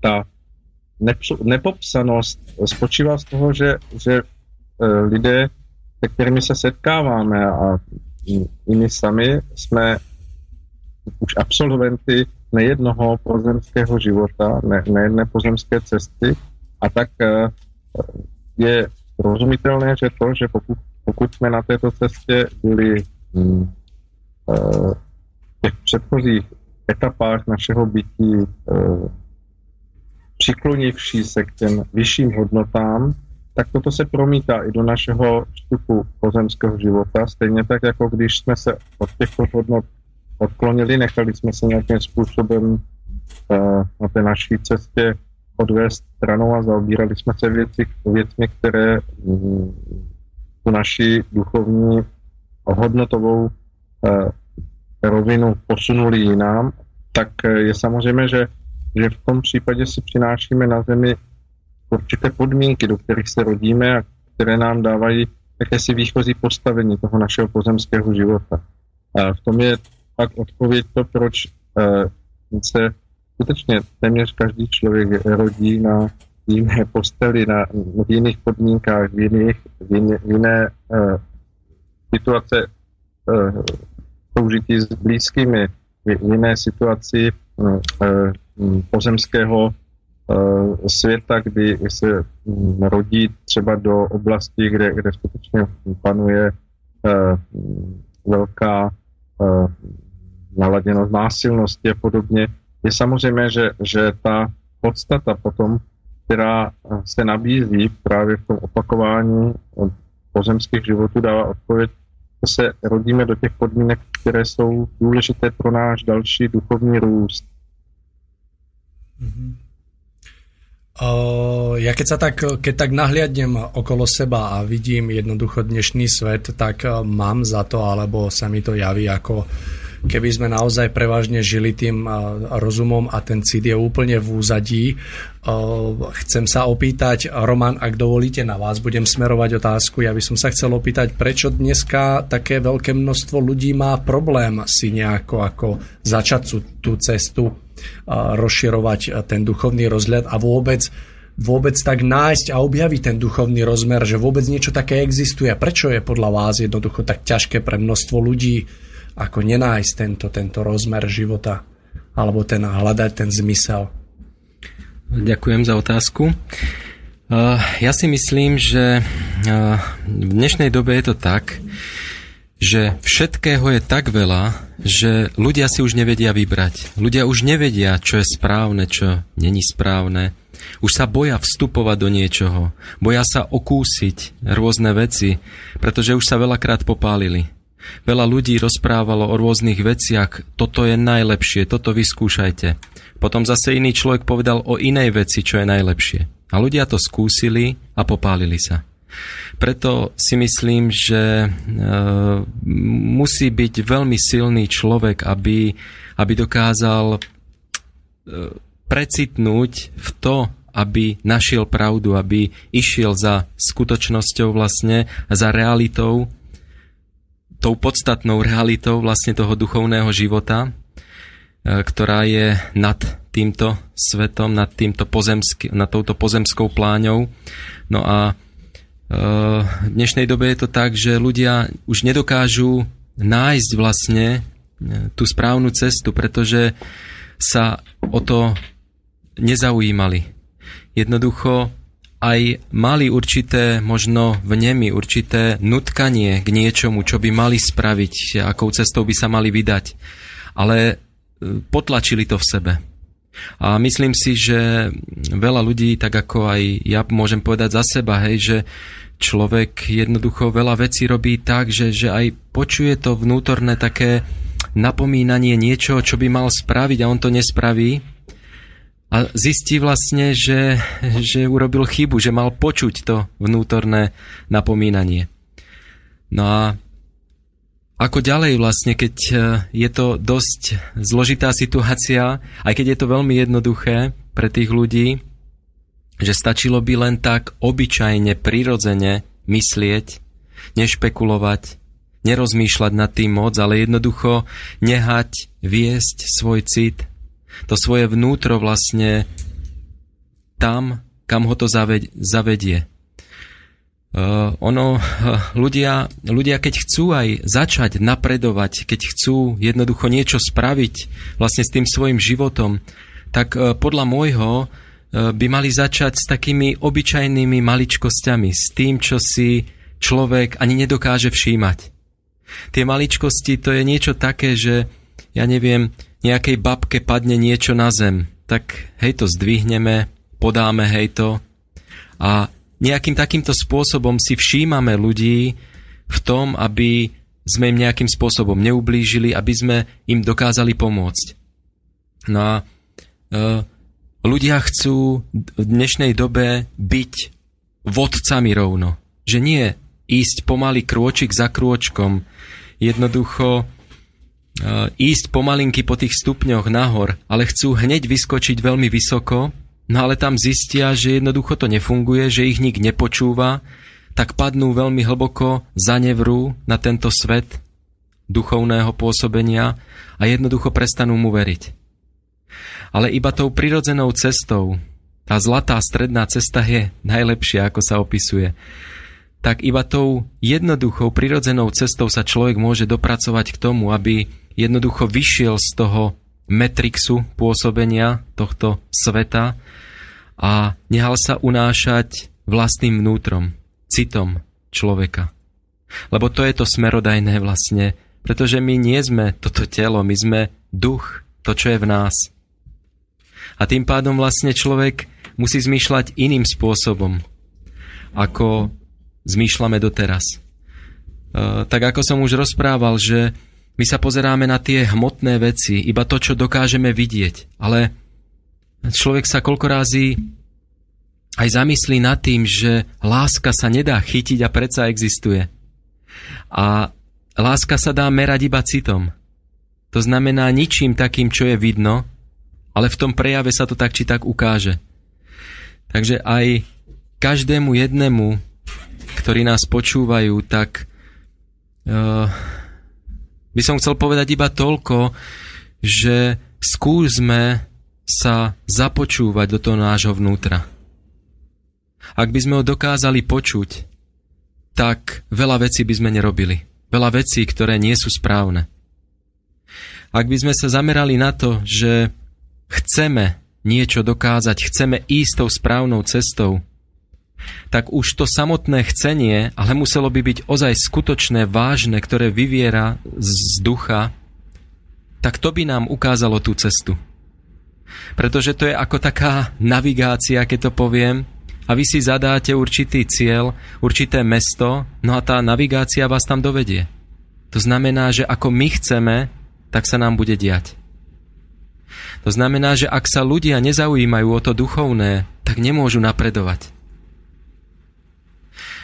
ta nepopsanost spočívá z toho, že, že lidé, se kterými se setkáváme a i my sami, jsme už absolventy nejednoho pozemského života, ne, nejedné pozemské cesty, a tak je rozumitelné, že to, že pokud, pokud jsme na této cestě byli v těch předchozích etapách našeho bytí přiklonivší se k těm vyšším hodnotám, tak toto se promítá i do našeho vstupu pozemského života, stejně tak, jako když jsme se od těchto hodnot odklonili, nechali jsme se nějakým způsobem eh, na té naší cestě odvést stranou a zaobírali jsme se věci, věcmi, které hm, tu naši duchovní hodnotovou eh, rovinu posunuli jinam, tak je samozřejmě, že že v tom případě si přinášíme na zemi určité podmínky, do kterých se rodíme a které nám dávají jakési výchozí postavení toho našeho pozemského života. A v tom je pak odpověď to, proč se skutečně téměř každý člověk rodí na jiné posteli, na v jiných podmínkách, v, jiných, v jiné, v jiné eh, situace eh, soužití s blízkými, v jiné situaci eh, pozemského světa, kdy se rodí třeba do oblasti, kde, kde skutečně panuje velká naladěnost násilnosti a podobně. Je samozřejmě, že, že ta podstata potom, která se nabízí právě v tom opakování pozemských životů, dává odpověď, že se rodíme do těch podmínek, které jsou důležité pro náš další duchovní růst. Uh-huh. Uh, ja keď sa tak, keď tak nahliadnem okolo seba a vidím jednoducho dnešný svet, tak uh, mám za to, alebo sa mi to javí, ako keby sme naozaj prevažne žili tým uh, rozumom a ten cit je úplne v úzadí. Uh, chcem sa opýtať, Roman, ak dovolíte, na vás budem smerovať otázku. Ja by som sa chcel opýtať, prečo dneska také veľké množstvo ľudí má problém si nejako ako začať tú cestu rozširovať ten duchovný rozhľad a vôbec, vôbec tak nájsť a objaviť ten duchovný rozmer, že vôbec niečo také existuje. Prečo je podľa vás jednoducho tak ťažké pre množstvo ľudí ako nenájsť tento, tento rozmer života alebo ten hľadať ten zmysel? Ďakujem za otázku. Ja si myslím, že v dnešnej dobe je to tak, že všetkého je tak veľa, že ľudia si už nevedia vybrať. Ľudia už nevedia, čo je správne, čo není správne. Už sa boja vstupovať do niečoho. Boja sa okúsiť rôzne veci, pretože už sa veľakrát popálili. Veľa ľudí rozprávalo o rôznych veciach. Toto je najlepšie, toto vyskúšajte. Potom zase iný človek povedal o inej veci, čo je najlepšie. A ľudia to skúsili a popálili sa. Preto si myslím, že e, musí byť veľmi silný človek, aby, aby dokázal e, precitnúť v to, aby našiel pravdu, aby išiel za skutočnosťou vlastne, za realitou, tou podstatnou realitou vlastne toho duchovného života, e, ktorá je nad týmto svetom, nad, týmto pozemský, nad touto pozemskou pláňou. No a v dnešnej dobe je to tak, že ľudia už nedokážu nájsť vlastne tú správnu cestu, pretože sa o to nezaujímali. Jednoducho aj mali určité možno vnemy, určité nutkanie k niečomu, čo by mali spraviť, akou cestou by sa mali vydať. Ale potlačili to v sebe. A myslím si, že veľa ľudí, tak ako aj ja môžem povedať za seba, hej, že človek jednoducho veľa vecí robí tak, že, že aj počuje to vnútorné také napomínanie niečoho, čo by mal spraviť a on to nespraví. A zistí vlastne, že, že urobil chybu, že mal počuť to vnútorné napomínanie. No a ako ďalej vlastne, keď je to dosť zložitá situácia, aj keď je to veľmi jednoduché pre tých ľudí, že stačilo by len tak obyčajne, prirodzene myslieť, nešpekulovať, nerozmýšľať nad tým moc, ale jednoducho nehať viesť svoj cit, to svoje vnútro vlastne tam, kam ho to zavedie. Uh, ono, uh, ľudia, ľudia, keď chcú aj začať napredovať, keď chcú jednoducho niečo spraviť vlastne s tým svojim životom, tak uh, podľa môjho uh, by mali začať s takými obyčajnými maličkosťami, s tým, čo si človek ani nedokáže všímať. Tie maličkosti, to je niečo také, že ja neviem, nejakej babke padne niečo na zem, tak hej to zdvihneme, podáme hej to a nejakým takýmto spôsobom si všímame ľudí v tom, aby sme im nejakým spôsobom neublížili, aby sme im dokázali pomôcť. No a e, ľudia chcú v dnešnej dobe byť vodcami rovno. Že nie ísť pomaly krôčik za krôčkom, jednoducho ísť pomalinky po tých stupňoch nahor, ale chcú hneď vyskočiť veľmi vysoko, no ale tam zistia, že jednoducho to nefunguje, že ich nik nepočúva, tak padnú veľmi hlboko, zanevrú na tento svet duchovného pôsobenia a jednoducho prestanú mu veriť. Ale iba tou prirodzenou cestou, tá zlatá stredná cesta je najlepšia, ako sa opisuje, tak iba tou jednoduchou, prirodzenou cestou sa človek môže dopracovať k tomu, aby jednoducho vyšiel z toho matrixu pôsobenia tohto sveta a nehal sa unášať vlastným vnútrom, citom človeka. Lebo to je to smerodajné vlastne, pretože my nie sme toto telo, my sme duch, to čo je v nás. A tým pádom vlastne človek musí zmýšľať iným spôsobom, ako zmýšľame doteraz. E, tak ako som už rozprával, že my sa pozeráme na tie hmotné veci, iba to, čo dokážeme vidieť. Ale človek sa koľko razy aj zamyslí nad tým, že láska sa nedá chytiť a predsa existuje. A láska sa dá merať iba citom. To znamená ničím takým, čo je vidno, ale v tom prejave sa to tak či tak ukáže. Takže aj každému jednému, ktorí nás počúvajú, tak uh, by som chcel povedať iba toľko, že skúsme sa započúvať do toho nášho vnútra. Ak by sme ho dokázali počuť, tak veľa vecí by sme nerobili. Veľa vecí, ktoré nie sú správne. Ak by sme sa zamerali na to, že chceme niečo dokázať, chceme ísť tou správnou cestou, tak už to samotné chcenie, ale muselo by byť ozaj skutočné, vážne, ktoré vyviera z ducha, tak to by nám ukázalo tú cestu. Pretože to je ako taká navigácia, keď to poviem, a vy si zadáte určitý cieľ, určité mesto, no a tá navigácia vás tam dovedie. To znamená, že ako my chceme, tak sa nám bude diať. To znamená, že ak sa ľudia nezaujímajú o to duchovné, tak nemôžu napredovať.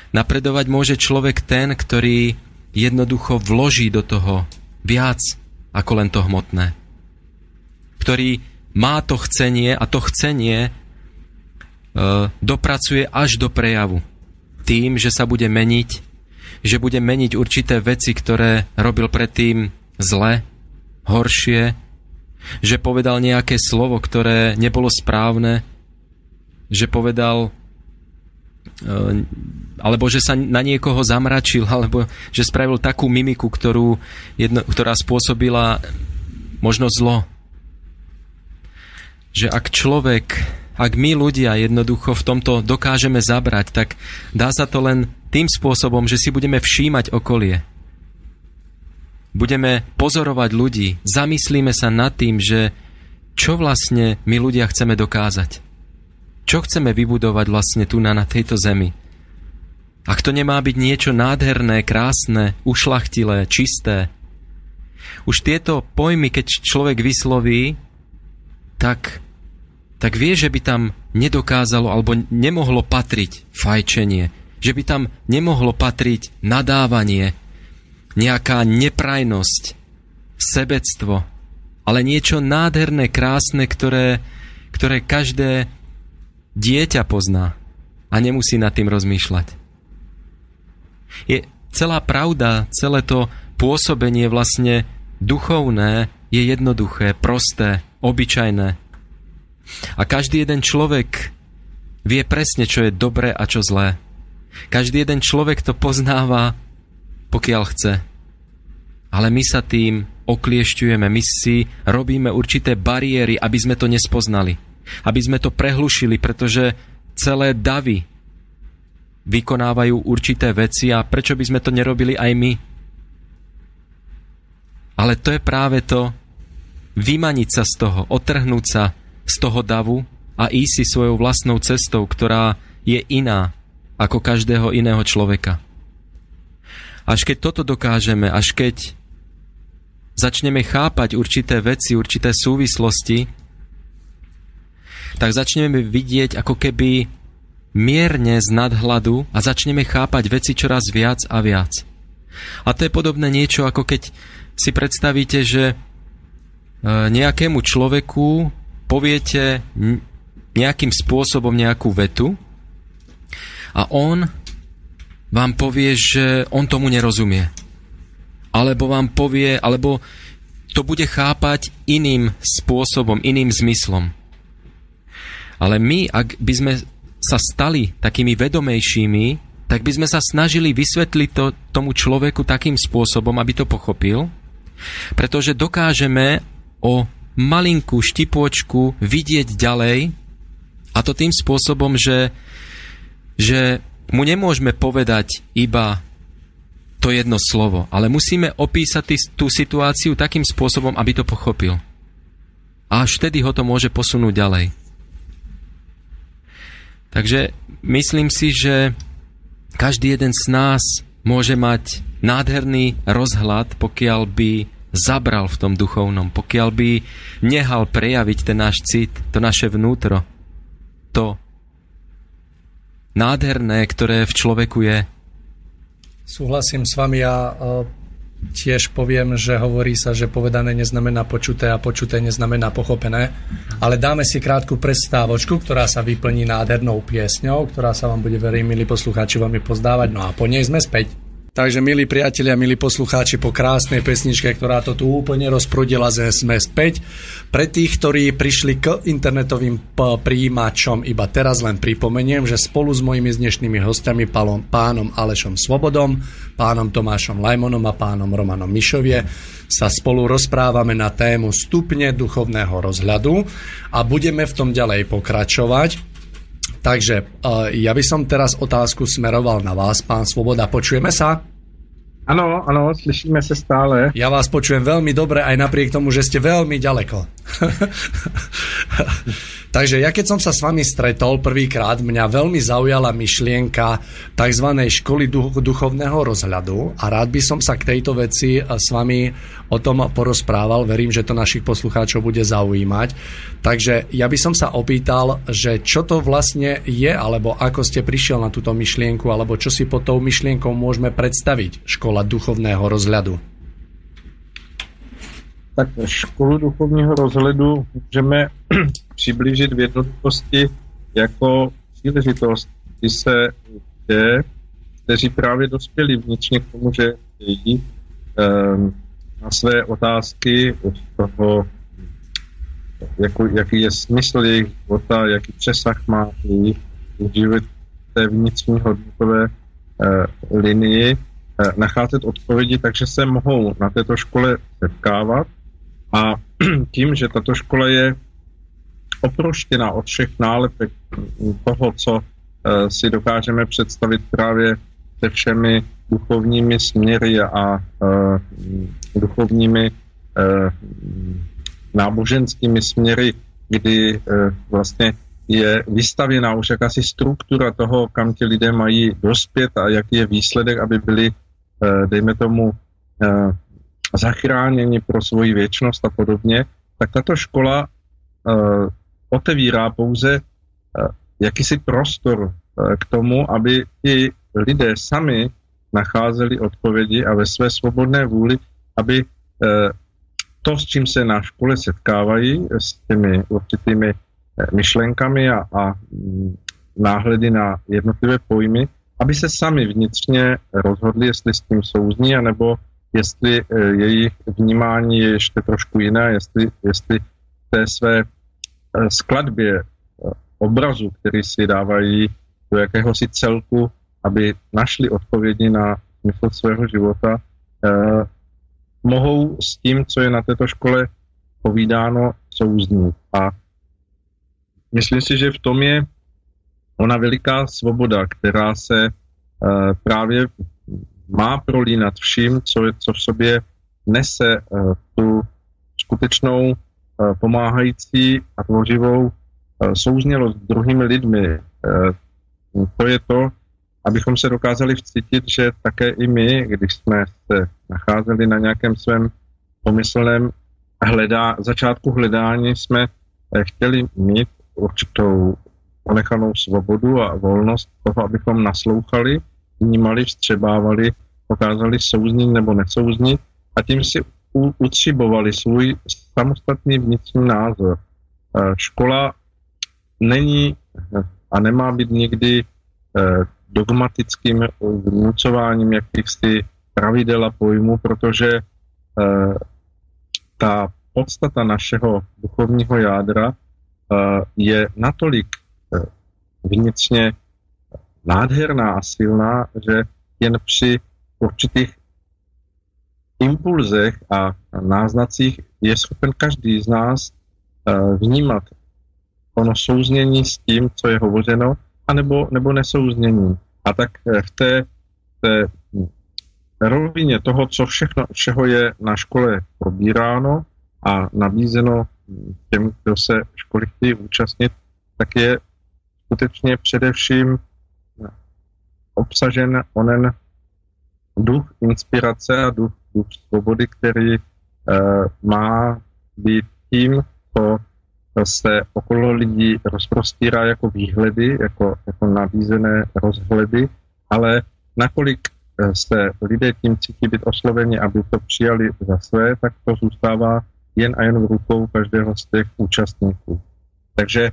Napredovať môže človek ten, ktorý jednoducho vloží do toho viac ako len to hmotné. Ktorý má to chcenie a to chcenie e, dopracuje až do prejavu. Tým, že sa bude meniť, že bude meniť určité veci, ktoré robil predtým zle, horšie, že povedal nejaké slovo, ktoré nebolo správne, že povedal alebo že sa na niekoho zamračil, alebo že spravil takú mimiku, ktorú jedno, ktorá spôsobila možno zlo. Že ak človek Ak my ľudia jednoducho v tomto dokážeme zabrať, tak dá sa to len tým spôsobom, že si budeme všímať okolie. Budeme pozorovať ľudí, zamyslíme sa nad tým, že čo vlastne my ľudia chceme dokázať. Čo chceme vybudovať vlastne tu na, na tejto zemi. Ak to nemá byť niečo nádherné, krásne, ušlachtilé, čisté. Už tieto pojmy, keď človek vysloví, tak, tak vie, že by tam nedokázalo alebo nemohlo patriť fajčenie, že by tam nemohlo patriť nadávanie, nejaká neprajnosť, sebectvo, ale niečo nádherné, krásne, ktoré, ktoré každé dieťa pozná a nemusí nad tým rozmýšľať. Je celá pravda, celé to pôsobenie vlastne duchovné je jednoduché, prosté, obyčajné. A každý jeden človek vie presne, čo je dobré a čo zlé. Každý jeden človek to poznáva, pokiaľ chce. Ale my sa tým okliešťujeme, my si robíme určité bariéry, aby sme to nespoznali. Aby sme to prehlušili, pretože celé davy vykonávajú určité veci a prečo by sme to nerobili aj my? Ale to je práve to, vymaniť sa z toho, otrhnúť sa z toho davu a ísť si svojou vlastnou cestou, ktorá je iná ako každého iného človeka. Až keď toto dokážeme, až keď začneme chápať určité veci, určité súvislosti, tak začneme vidieť ako keby mierne z nadhľadu a začneme chápať veci čoraz viac a viac. A to je podobné niečo, ako keď si predstavíte, že nejakému človeku poviete nejakým spôsobom nejakú vetu a on vám povie, že on tomu nerozumie. Alebo vám povie, alebo to bude chápať iným spôsobom, iným zmyslom. Ale my, ak by sme sa stali takými vedomejšími, tak by sme sa snažili vysvetliť to tomu človeku takým spôsobom, aby to pochopil, pretože dokážeme o malinkú štipôčku vidieť ďalej, a to tým spôsobom, že, že mu nemôžeme povedať iba to jedno slovo, ale musíme opísať tú situáciu takým spôsobom, aby to pochopil. A až vtedy ho to môže posunúť ďalej. Takže myslím si, že každý jeden z nás môže mať nádherný rozhľad, pokiaľ by zabral v tom duchovnom, pokiaľ by nehal prejaviť ten náš cit, to naše vnútro, to nádherné, ktoré v človeku je. Súhlasím s vami a tiež poviem, že hovorí sa, že povedané neznamená počuté a počuté neznamená pochopené, ale dáme si krátku prestávočku, ktorá sa vyplní nádhernou piesňou, ktorá sa vám bude, verím, milí poslucháči, vám pozdávať, no a po nej sme späť. Takže, milí priatelia, milí poslucháči, po krásnej pesničke, ktorá to tu úplne rozprudila, sme späť. Pre tých, ktorí prišli k internetovým prijímačom, iba teraz len pripomeniem, že spolu s mojimi dnešnými hostiami, pánom Alešom Svobodom, pánom Tomášom Lajmonom a pánom Romanom Mišovie, sa spolu rozprávame na tému Stupne duchovného rozhľadu a budeme v tom ďalej pokračovať. Takže ja by som teraz otázku smeroval na vás, pán Svoboda. Počujeme sa? Áno, áno, slyšíme sa stále. Ja vás počujem veľmi dobre, aj napriek tomu, že ste veľmi ďaleko. Takže ja keď som sa s vami stretol prvýkrát, mňa veľmi zaujala myšlienka tzv. Školy duchovného rozhľadu a rád by som sa k tejto veci s vami o tom porozprával. Verím, že to našich poslucháčov bude zaujímať. Takže ja by som sa opýtal, že čo to vlastne je, alebo ako ste prišiel na túto myšlienku, alebo čo si pod tou myšlienkou môžeme predstaviť škola duchovného rozhľadu. Tak školu duchovního rozhledu můžeme přiblížit v jednoduchosti jako příležitost, kdy se lidé, kteří právě dospěli vnitřně k tomu, že chtějí na své otázky od toho, jako, jaký je smysl jejich života, jaký přesah má jejich život té vnitřní hodnotové linii, nacházet odpovědi, takže se mohou na této škole setkávat a tím, že tato škola je oproštěna od všech nálepek toho, co si dokážeme představit právě se všemi duchovními směry a duchovními náboženskými směry, kdy vlastně je vystavěna už jakási struktura toho, kam ti lidé mají dospět a jaký je výsledek, aby byli, dejme tomu, zachráněni pro svoji věčnost a podobně, tak tato škola otevírá pouze jakýsi prostor k tomu, aby i lidé sami nacházeli odpovědi a ve své svobodné vůli, aby to, s čím se na škole setkávají, s těmi určitými myšlenkami a, a náhledy na jednotlivé pojmy, aby se sami vnitřně rozhodli, jestli s tím souzní, anebo jestli jejich vnímání je ještě trošku jiné, jestli, jestli té své skladbě obrazu, který si dávají do jakéhosi celku, aby našli odpovědi na smysl svého života, eh, mohou s tím, co je na této škole povídáno, souznít. A myslím si, že v tom je ona veliká svoboda, která se eh, právě má prolínat vším, co, je, co v sobě nese eh, tu skutečnou pomáhající a tvořivou souznělost s druhými lidmi. To je to, abychom se dokázali vcítit, že také i my, když jsme se nacházeli na nějakém svém pomyslném hledá, začátku hledání, jsme chtěli mít určitou ponechanou svobodu a volnost toho, abychom naslouchali, vnímali, vstřebávali, dokázali souznit nebo nesouznit a tím si utřibovali svůj samostatný vnitřní názor. Škola není a nemá být nikdy dogmatickým vnucováním jakýchsi pravidel a pojmů, protože ta podstata našeho duchovního jádra je natolik vnitřně nádherná a silná, že jen při určitých impulzech a náznacích je schopen každý z nás vnímat ono souznění s tím, co je hovořeno, anebo, nebo nesouznění. A tak v té, té rovině toho, co všechno, všeho je na škole probíráno a nabízeno těm, kdo se školy chtějí účastnit, tak je skutečně především obsažen onen duch inspirace a duch, duch svobody, který e, má být tím, co se okolo lidí rozprostírá jako výhledy, jako, jako nabízené rozhledy, ale nakolik se lidé tím cítí být osloveni, aby to přijali za své, tak to zůstává jen a jen v rukou každého z těch účastníků. Takže e,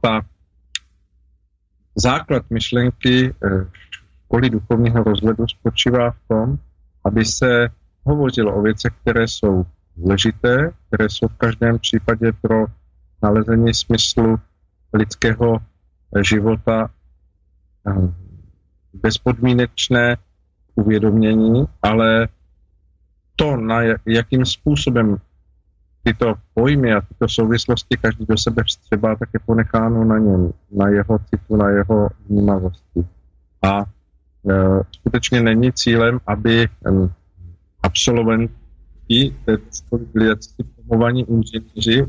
ta základ myšlenky e, školy duchovního rozhledu spočívá v tom, aby se hovořilo o věcech, které jsou důležité, které jsou v každém případě pro nalezení smyslu lidského života bezpodmínečné uvědomění, ale to, na jakým způsobem tyto pojmy a tyto souvislosti každý do sebe vstřebá, tak je ponecháno na něm, na jeho citu, na jeho vnímavosti. A skutečně není cílem, aby absolventi byli diplomovaní inženýři,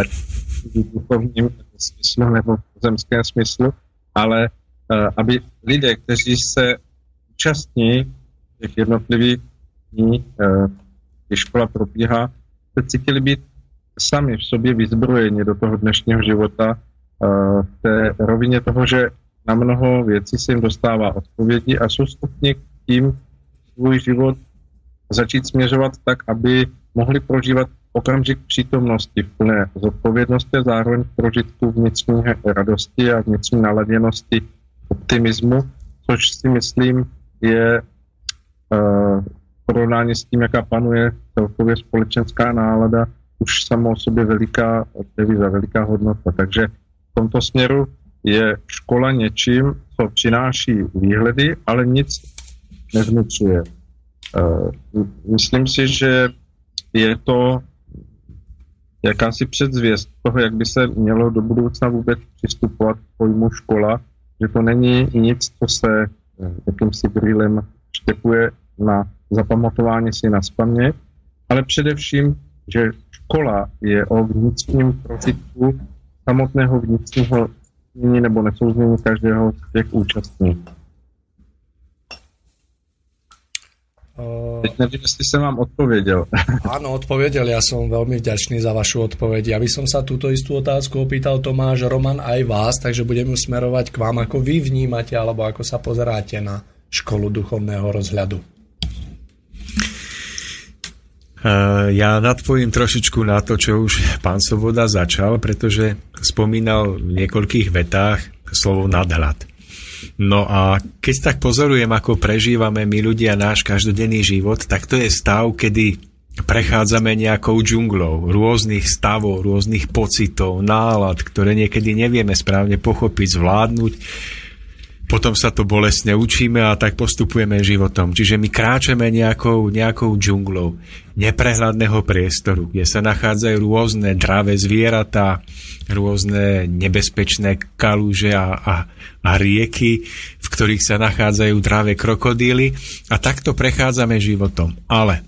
ať v duchovním smyslu nebo v zemském smyslu, ale aby lidé, kteří se účastní těch jednotlivých dní, kdy škola probíhá, se cítili být sami v sobě vyzbrojeni do toho dnešního života v té rovině toho, že na mnoho věcí se jim dostává odpovědi a jsou schopni k tím svůj život začít směřovat tak, aby mohli prožívat okamžik přítomnosti v plné zodpovědnosti a zároveň prožitku vnitřní radosti a vnitřní naladěnosti optimismu, což si myslím je uh, porovnání s tím, jaká panuje celkově společenská nálada, už samo o sobě veliká deviza, veliká hodnota. Takže v tomto směru je škola něčím, co přináší výhledy, ale nic nevnucuje. Myslím si, že je to jakási předzvěst toho, jak by se mělo do budoucna vůbec přistupovat k pojmu škola, že to není nic, co se jakýmsi brýlem štěpuje na zapamatování si na spaměť, ale především, že škola je o vnitřním prožitku samotného vnitřního změní nebo nesouznění každého z těch účastníků. Teď neviem, jestli som vám odpovedel. Áno, odpovedel. Ja som veľmi vďačný za vašu odpoveď. Ja by som sa túto istú otázku opýtal, Tomáš, Roman, aj vás, takže budem ju smerovať k vám, ako vy vnímate, alebo ako sa pozeráte na školu duchovného rozhľadu. Ja nadpovím trošičku na to, čo už pán Svoboda začal, pretože spomínal v niekoľkých vetách slovo nadhľad. No a keď tak pozorujem, ako prežívame my ľudia náš každodenný život, tak to je stav, kedy prechádzame nejakou džunglou rôznych stavov, rôznych pocitov, nálad, ktoré niekedy nevieme správne pochopiť, zvládnuť. Potom sa to bolestne učíme a tak postupujeme životom. Čiže my kráčame nejakou, nejakou džunglou neprehľadného priestoru, kde sa nachádzajú rôzne dravé zvieratá, rôzne nebezpečné kaluže a, a, a rieky, v ktorých sa nachádzajú dravé krokodíly. A takto prechádzame životom. Ale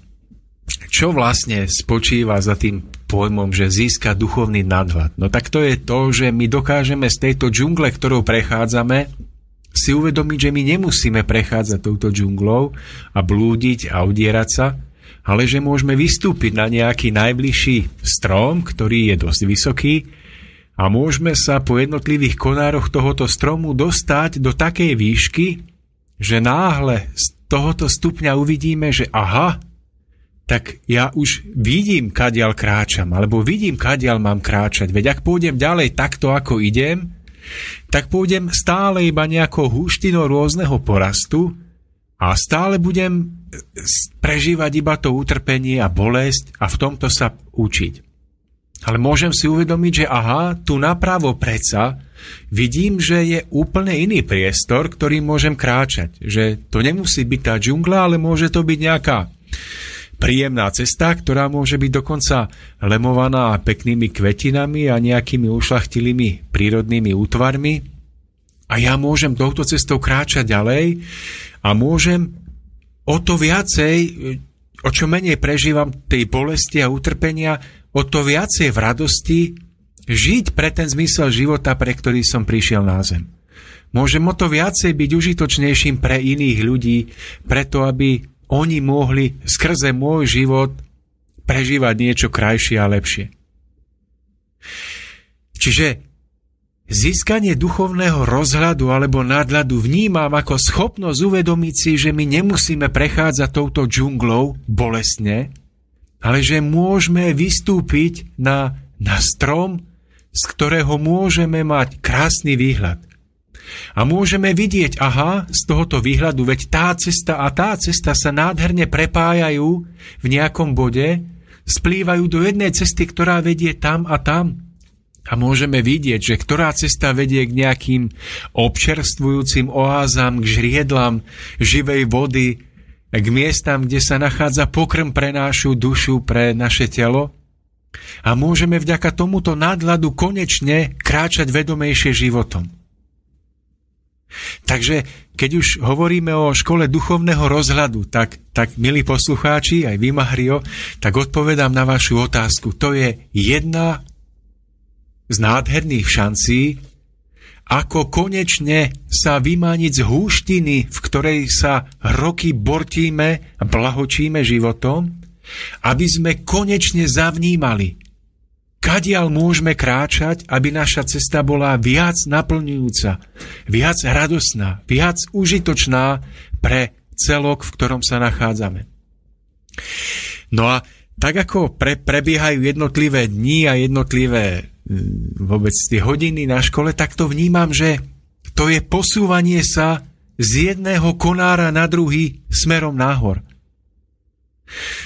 čo vlastne spočíva za tým pojmom, že získa duchovný nadhľad? No tak to je to, že my dokážeme z tejto džungle, ktorou prechádzame, si uvedomiť, že my nemusíme prechádzať touto džunglou a blúdiť a udierať sa, ale že môžeme vystúpiť na nejaký najbližší strom, ktorý je dosť vysoký, a môžeme sa po jednotlivých konároch tohoto stromu dostať do takej výšky, že náhle z tohoto stupňa uvidíme, že aha, tak ja už vidím, kadiaľ kráčam, alebo vidím, kadiaľ mám kráčať. Veď ak pôjdem ďalej takto, ako idem, tak pôjdem stále iba nejakou húštinou rôzneho porastu a stále budem prežívať iba to utrpenie a bolesť a v tomto sa učiť. Ale môžem si uvedomiť, že aha, tu napravo preca vidím, že je úplne iný priestor, ktorý môžem kráčať. Že to nemusí byť tá džungla, ale môže to byť nejaká príjemná cesta, ktorá môže byť dokonca lemovaná peknými kvetinami a nejakými ušľachtilými prírodnými útvarmi. A ja môžem touto cestou kráčať ďalej a môžem o to viacej, o čo menej prežívam tej bolesti a utrpenia, o to viacej v radosti žiť pre ten zmysel života, pre ktorý som prišiel na zem. Môžem o to viacej byť užitočnejším pre iných ľudí, preto aby oni mohli skrze môj život prežívať niečo krajšie a lepšie. Čiže získanie duchovného rozhľadu alebo nadhľadu vnímam ako schopnosť uvedomiť si, že my nemusíme prechádzať touto džunglou bolestne, ale že môžeme vystúpiť na, na strom, z ktorého môžeme mať krásny výhľad. A môžeme vidieť, aha, z tohoto výhľadu, veď tá cesta a tá cesta sa nádherne prepájajú v nejakom bode, splývajú do jednej cesty, ktorá vedie tam a tam. A môžeme vidieť, že ktorá cesta vedie k nejakým občerstvujúcim oázam, k žriedlam živej vody, k miestam, kde sa nachádza pokrm pre našu dušu, pre naše telo. A môžeme vďaka tomuto nadhľadu konečne kráčať vedomejšie životom. Takže keď už hovoríme o škole duchovného rozhľadu, tak, tak milí poslucháči, aj vy, Mário, tak odpovedám na vašu otázku. To je jedna z nádherných šancí, ako konečne sa vymaniť z húštiny, v ktorej sa roky bortíme a blahočíme životom, aby sme konečne zavnímali, kadiaľ môžeme kráčať, aby naša cesta bola viac naplňujúca, viac radosná, viac užitočná pre celok, v ktorom sa nachádzame. No a tak ako pre, prebiehajú jednotlivé dni a jednotlivé vôbec tie hodiny na škole, tak to vnímam, že to je posúvanie sa z jedného konára na druhý smerom nahor.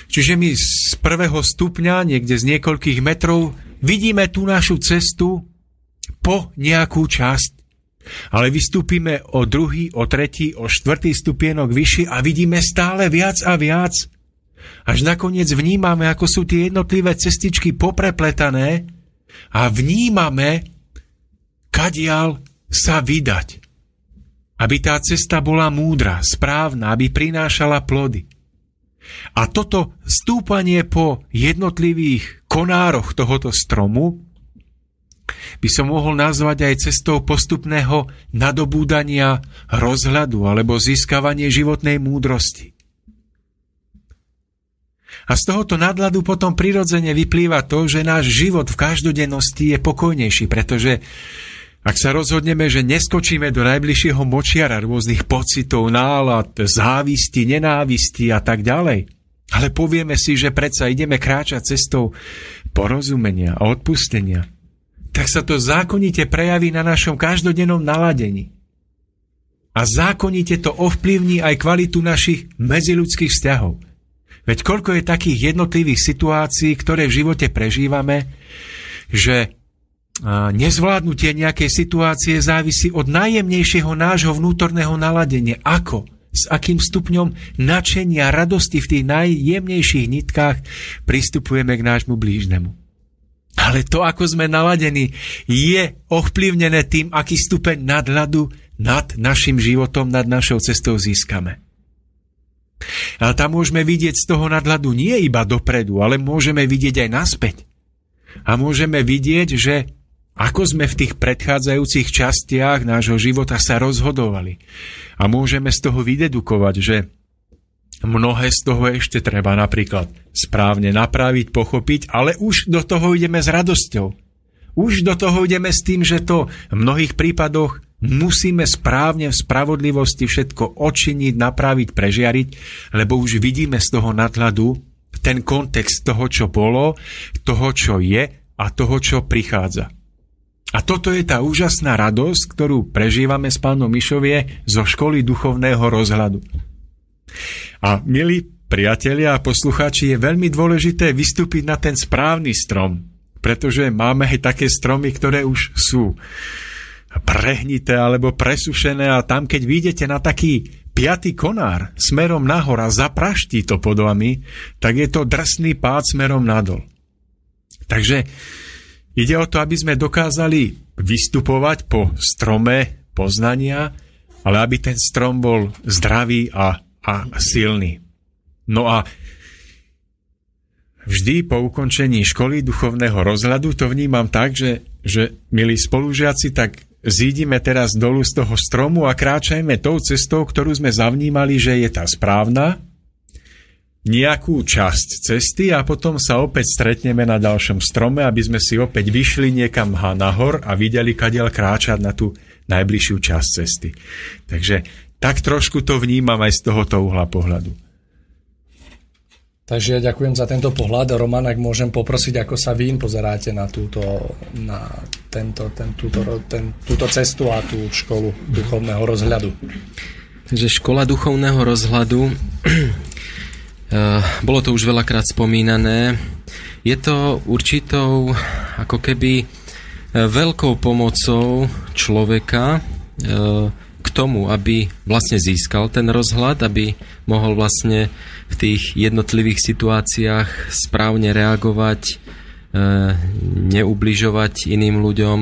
Čiže my z prvého stupňa, niekde z niekoľkých metrov, vidíme tú našu cestu po nejakú časť. Ale vystúpime o druhý, o tretí, o štvrtý stupienok vyššie a vidíme stále viac a viac. Až nakoniec vnímame, ako sú tie jednotlivé cestičky poprepletané a vnímame, kadiaľ sa vydať. Aby tá cesta bola múdra, správna, aby prinášala plody. A toto stúpanie po jednotlivých konároch tohoto stromu by som mohol nazvať aj cestou postupného nadobúdania rozhľadu alebo získavanie životnej múdrosti. A z tohoto nadhľadu potom prirodzene vyplýva to, že náš život v každodennosti je pokojnejší, pretože ak sa rozhodneme, že neskočíme do najbližšieho močiara rôznych pocitov, nálad, závisti, nenávisti a tak ďalej, ale povieme si, že predsa ideme kráčať cestou porozumenia a odpustenia, tak sa to zákonite prejaví na našom každodennom naladení. A zákonite to ovplyvní aj kvalitu našich medziľudských vzťahov. Veď koľko je takých jednotlivých situácií, ktoré v živote prežívame, že nezvládnutie nejakej situácie závisí od najjemnejšieho nášho vnútorného naladenia. Ako? S akým stupňom nadšenia, radosti v tých najjemnejších nitkách pristupujeme k nášmu blížnemu. Ale to, ako sme naladení, je ovplyvnené tým, aký stupeň nadhľadu nad našim životom, nad našou cestou získame. A tam môžeme vidieť z toho nadhľadu nie iba dopredu, ale môžeme vidieť aj naspäť. A môžeme vidieť, že ako sme v tých predchádzajúcich častiach nášho života sa rozhodovali. A môžeme z toho vydedukovať, že mnohé z toho ešte treba napríklad správne napraviť, pochopiť, ale už do toho ideme s radosťou. Už do toho ideme s tým, že to v mnohých prípadoch musíme správne v spravodlivosti všetko odčiniť, napraviť, prežiariť, lebo už vidíme z toho nadhľadu ten kontext toho, čo bolo, toho, čo je a toho, čo prichádza. A toto je tá úžasná radosť, ktorú prežívame s pánom Mišovie zo školy duchovného rozhľadu. A milí priatelia a poslucháči, je veľmi dôležité vystúpiť na ten správny strom, pretože máme aj také stromy, ktoré už sú prehnité alebo presušené a tam, keď vyjdete na taký piatý konár smerom nahor a zapraští to pod vami, tak je to drsný pád smerom nadol. Takže ide o to, aby sme dokázali vystupovať po strome poznania, ale aby ten strom bol zdravý a, a silný. No a vždy po ukončení školy duchovného rozhľadu to vnímam tak, že, že milí spolužiaci, tak zídime teraz dolu z toho stromu a kráčajme tou cestou, ktorú sme zavnímali, že je tá správna, nejakú časť cesty a potom sa opäť stretneme na ďalšom strome, aby sme si opäť vyšli niekam nahor a videli, kadiaľ kráčať na tú najbližšiu časť cesty. Takže tak trošku to vnímam aj z tohoto uhla pohľadu. Takže ja ďakujem za tento pohľad. Roman, ak môžem poprosiť, ako sa vy pozeráte na túto, na tento, ten, túto, ten, túto cestu a tú školu duchovného rozhľadu. Takže škola duchovného rozhľadu, bolo to už veľakrát spomínané, je to určitou ako keby veľkou pomocou človeka k tomu, aby vlastne získal ten rozhľad, aby mohol vlastne v tých jednotlivých situáciách správne reagovať, neubližovať iným ľuďom,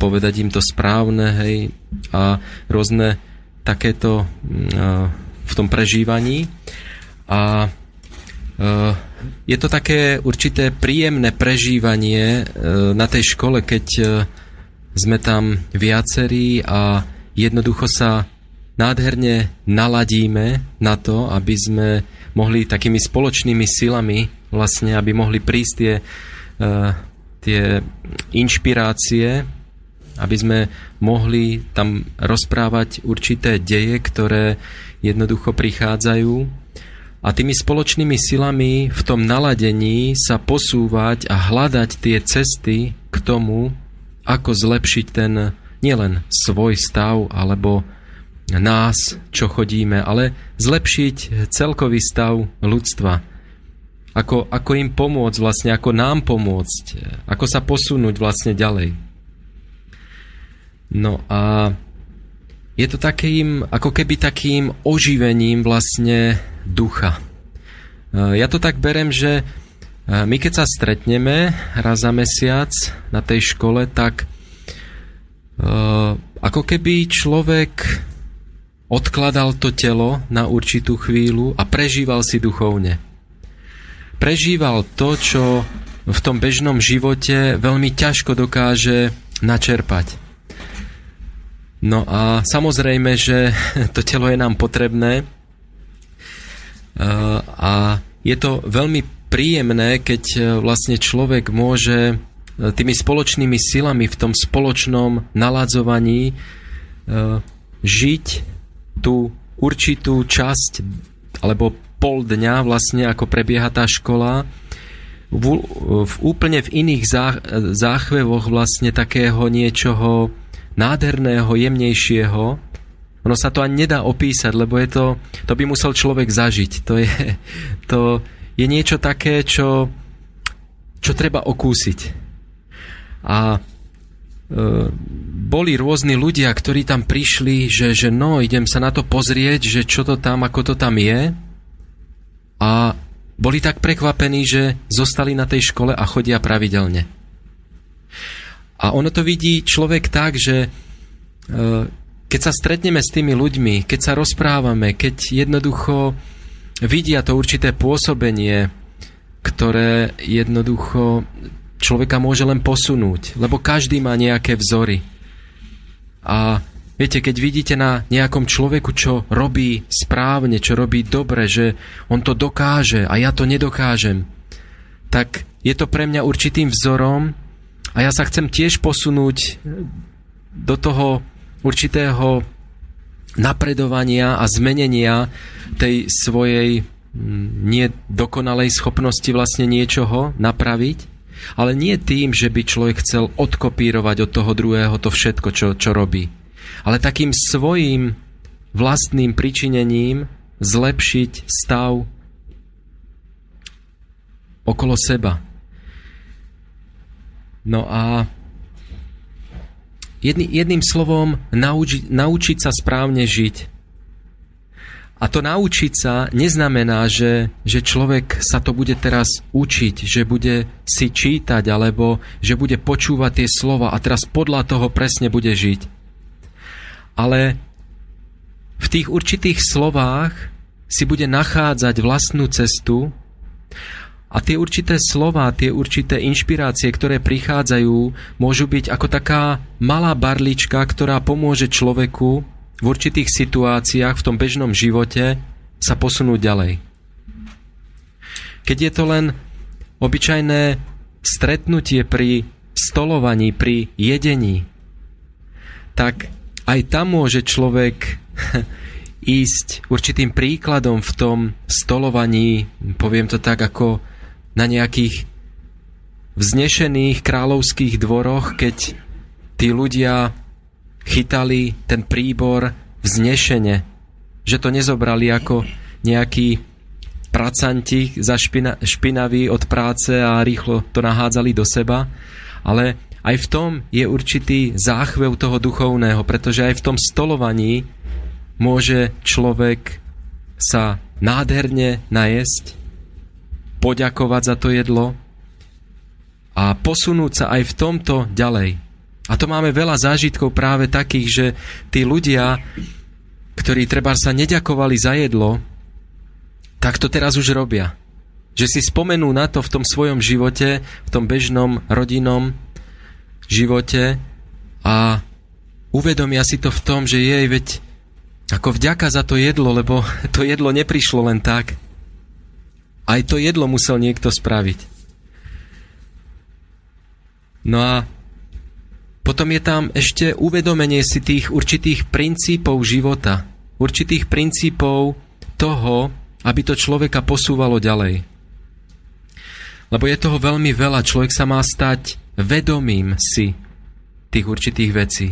povedať im to správne, hej, a rôzne takéto v tom prežívaní. A je to také určité príjemné prežívanie na tej škole, keď sme tam viacerí a jednoducho sa nádherne naladíme na to, aby sme mohli takými spoločnými silami vlastne, aby mohli prísť tie, tie inšpirácie, aby sme mohli tam rozprávať určité deje, ktoré jednoducho prichádzajú. A tými spoločnými silami v tom naladení sa posúvať a hľadať tie cesty k tomu, ako zlepšiť ten nielen svoj stav alebo nás, čo chodíme, ale zlepšiť celkový stav ľudstva. Ako, ako im pomôcť vlastne, ako nám pomôcť, ako sa posunúť vlastne ďalej. No a je to takým, ako keby takým oživením vlastne ducha. Ja to tak berem, že my keď sa stretneme raz za mesiac na tej škole, tak ako keby človek odkladal to telo na určitú chvíľu a prežíval si duchovne. Prežíval to, čo v tom bežnom živote veľmi ťažko dokáže načerpať. No a samozrejme, že to telo je nám potrebné a je to veľmi príjemné, keď vlastne človek môže tými spoločnými silami v tom spoločnom naladzovaní žiť tú určitú časť alebo pol dňa vlastne, ako prebieha tá škola, v, v úplne v iných zách, záchvevoch vlastne takého niečoho nádherného, jemnejšieho. Ono sa to ani nedá opísať, lebo je to, to by musel človek zažiť. To je, to je niečo také, čo, čo treba okúsiť. A e, boli rôzni ľudia, ktorí tam prišli, že, že no, idem sa na to pozrieť, že čo to tam, ako to tam je. A boli tak prekvapení, že zostali na tej škole a chodia pravidelne. A ono to vidí človek tak, že keď sa stretneme s tými ľuďmi, keď sa rozprávame, keď jednoducho vidia to určité pôsobenie, ktoré jednoducho človeka môže len posunúť, lebo každý má nejaké vzory. A viete, keď vidíte na nejakom človeku, čo robí správne, čo robí dobre, že on to dokáže a ja to nedokážem, tak je to pre mňa určitým vzorom a ja sa chcem tiež posunúť do toho určitého napredovania a zmenenia tej svojej nedokonalej schopnosti vlastne niečoho napraviť, ale nie tým, že by človek chcel odkopírovať od toho druhého to všetko, čo, čo robí, ale takým svojím vlastným pričinením zlepšiť stav okolo seba. No a jedný, jedným slovom nauči, naučiť sa správne žiť. A to naučiť sa neznamená, že, že človek sa to bude teraz učiť, že bude si čítať, alebo že bude počúvať tie slova a teraz podľa toho presne bude žiť. Ale v tých určitých slovách si bude nachádzať vlastnú cestu a tie určité slova, tie určité inšpirácie, ktoré prichádzajú, môžu byť ako taká malá barlička, ktorá pomôže človeku v určitých situáciách v tom bežnom živote sa posunúť ďalej. Keď je to len obyčajné stretnutie pri stolovaní, pri jedení, tak aj tam môže človek ísť určitým príkladom v tom stolovaní, poviem to tak, ako na nejakých vznešených kráľovských dvoroch, keď tí ľudia chytali ten príbor vznešene, že to nezobrali ako nejaký pracanti za špina, špinavý od práce a rýchlo to nahádzali do seba, ale aj v tom je určitý záchvev toho duchovného, pretože aj v tom stolovaní môže človek sa nádherne najesť, poďakovať za to jedlo a posunúť sa aj v tomto ďalej. A to máme veľa zážitkov práve takých, že tí ľudia, ktorí treba sa neďakovali za jedlo, tak to teraz už robia. Že si spomenú na to v tom svojom živote, v tom bežnom, rodinnom živote a uvedomia si to v tom, že jej veď ako vďaka za to jedlo, lebo to jedlo neprišlo len tak. Aj to jedlo musel niekto spraviť. No a potom je tam ešte uvedomenie si tých určitých princípov života, určitých princípov toho, aby to človeka posúvalo ďalej. Lebo je toho veľmi veľa, človek sa má stať vedomím si tých určitých vecí.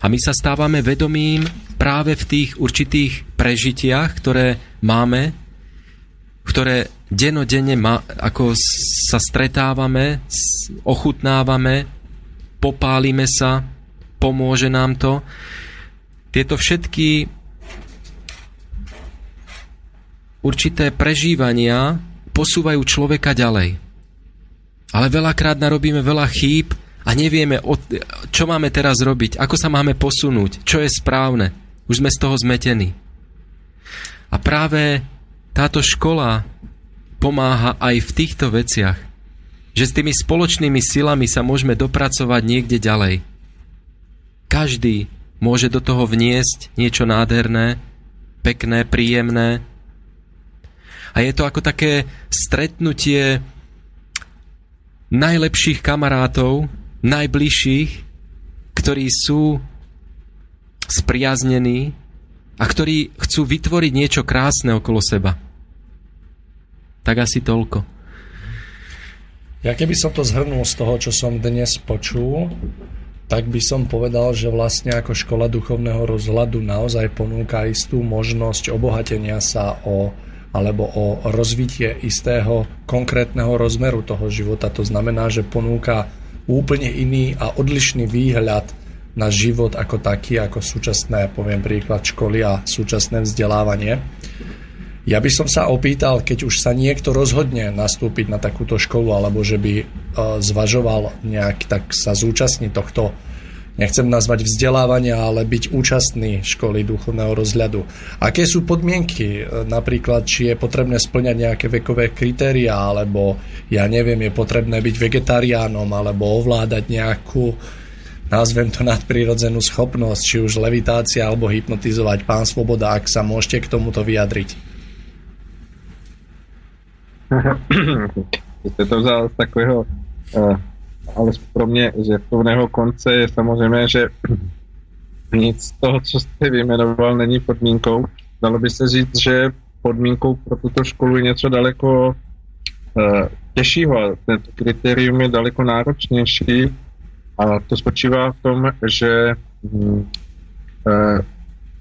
A my sa stávame vedomím práve v tých určitých prežitiach, ktoré máme, ktoré denodenne ma, ako sa stretávame, ochutnávame, popálime sa, pomôže nám to. Tieto všetky určité prežívania posúvajú človeka ďalej. Ale veľakrát narobíme veľa chýb a nevieme, čo máme teraz robiť, ako sa máme posunúť, čo je správne. Už sme z toho zmetení. A práve táto škola pomáha aj v týchto veciach, že s tými spoločnými silami sa môžeme dopracovať niekde ďalej. Každý môže do toho vniesť niečo nádherné, pekné, príjemné. A je to ako také stretnutie najlepších kamarátov, najbližších, ktorí sú spriaznení a ktorí chcú vytvoriť niečo krásne okolo seba. Tak asi toľko. Ja keby som to zhrnul z toho, čo som dnes počul, tak by som povedal, že vlastne ako škola duchovného rozhľadu naozaj ponúka istú možnosť obohatenia sa o, alebo o rozvitie istého konkrétneho rozmeru toho života. To znamená, že ponúka úplne iný a odlišný výhľad na život ako taký, ako súčasné, poviem príklad, školy a súčasné vzdelávanie. Ja by som sa opýtal, keď už sa niekto rozhodne nastúpiť na takúto školu, alebo že by zvažoval nejak, tak sa zúčastniť tohto, nechcem nazvať vzdelávania, ale byť účastný školy duchovného rozhľadu. Aké sú podmienky? Napríklad, či je potrebné spĺňať nejaké vekové kritériá, alebo ja neviem, je potrebné byť vegetariánom, alebo ovládať nejakú, nazvem to, nadprirodzenú schopnosť, či už levitácia, alebo hypnotizovať. Pán Svoboda, ak sa môžete k tomuto vyjadriť. Jste to vzal z takového, ale pro mě žertovného konce je samozřejmě, že nic z toho, co jste vyjmenoval, není podmínkou. Dalo by se říct, že podmínkou pro tuto školu je něco daleko těžšího. Tento kritérium je daleko náročnější a to spočívá v tom, že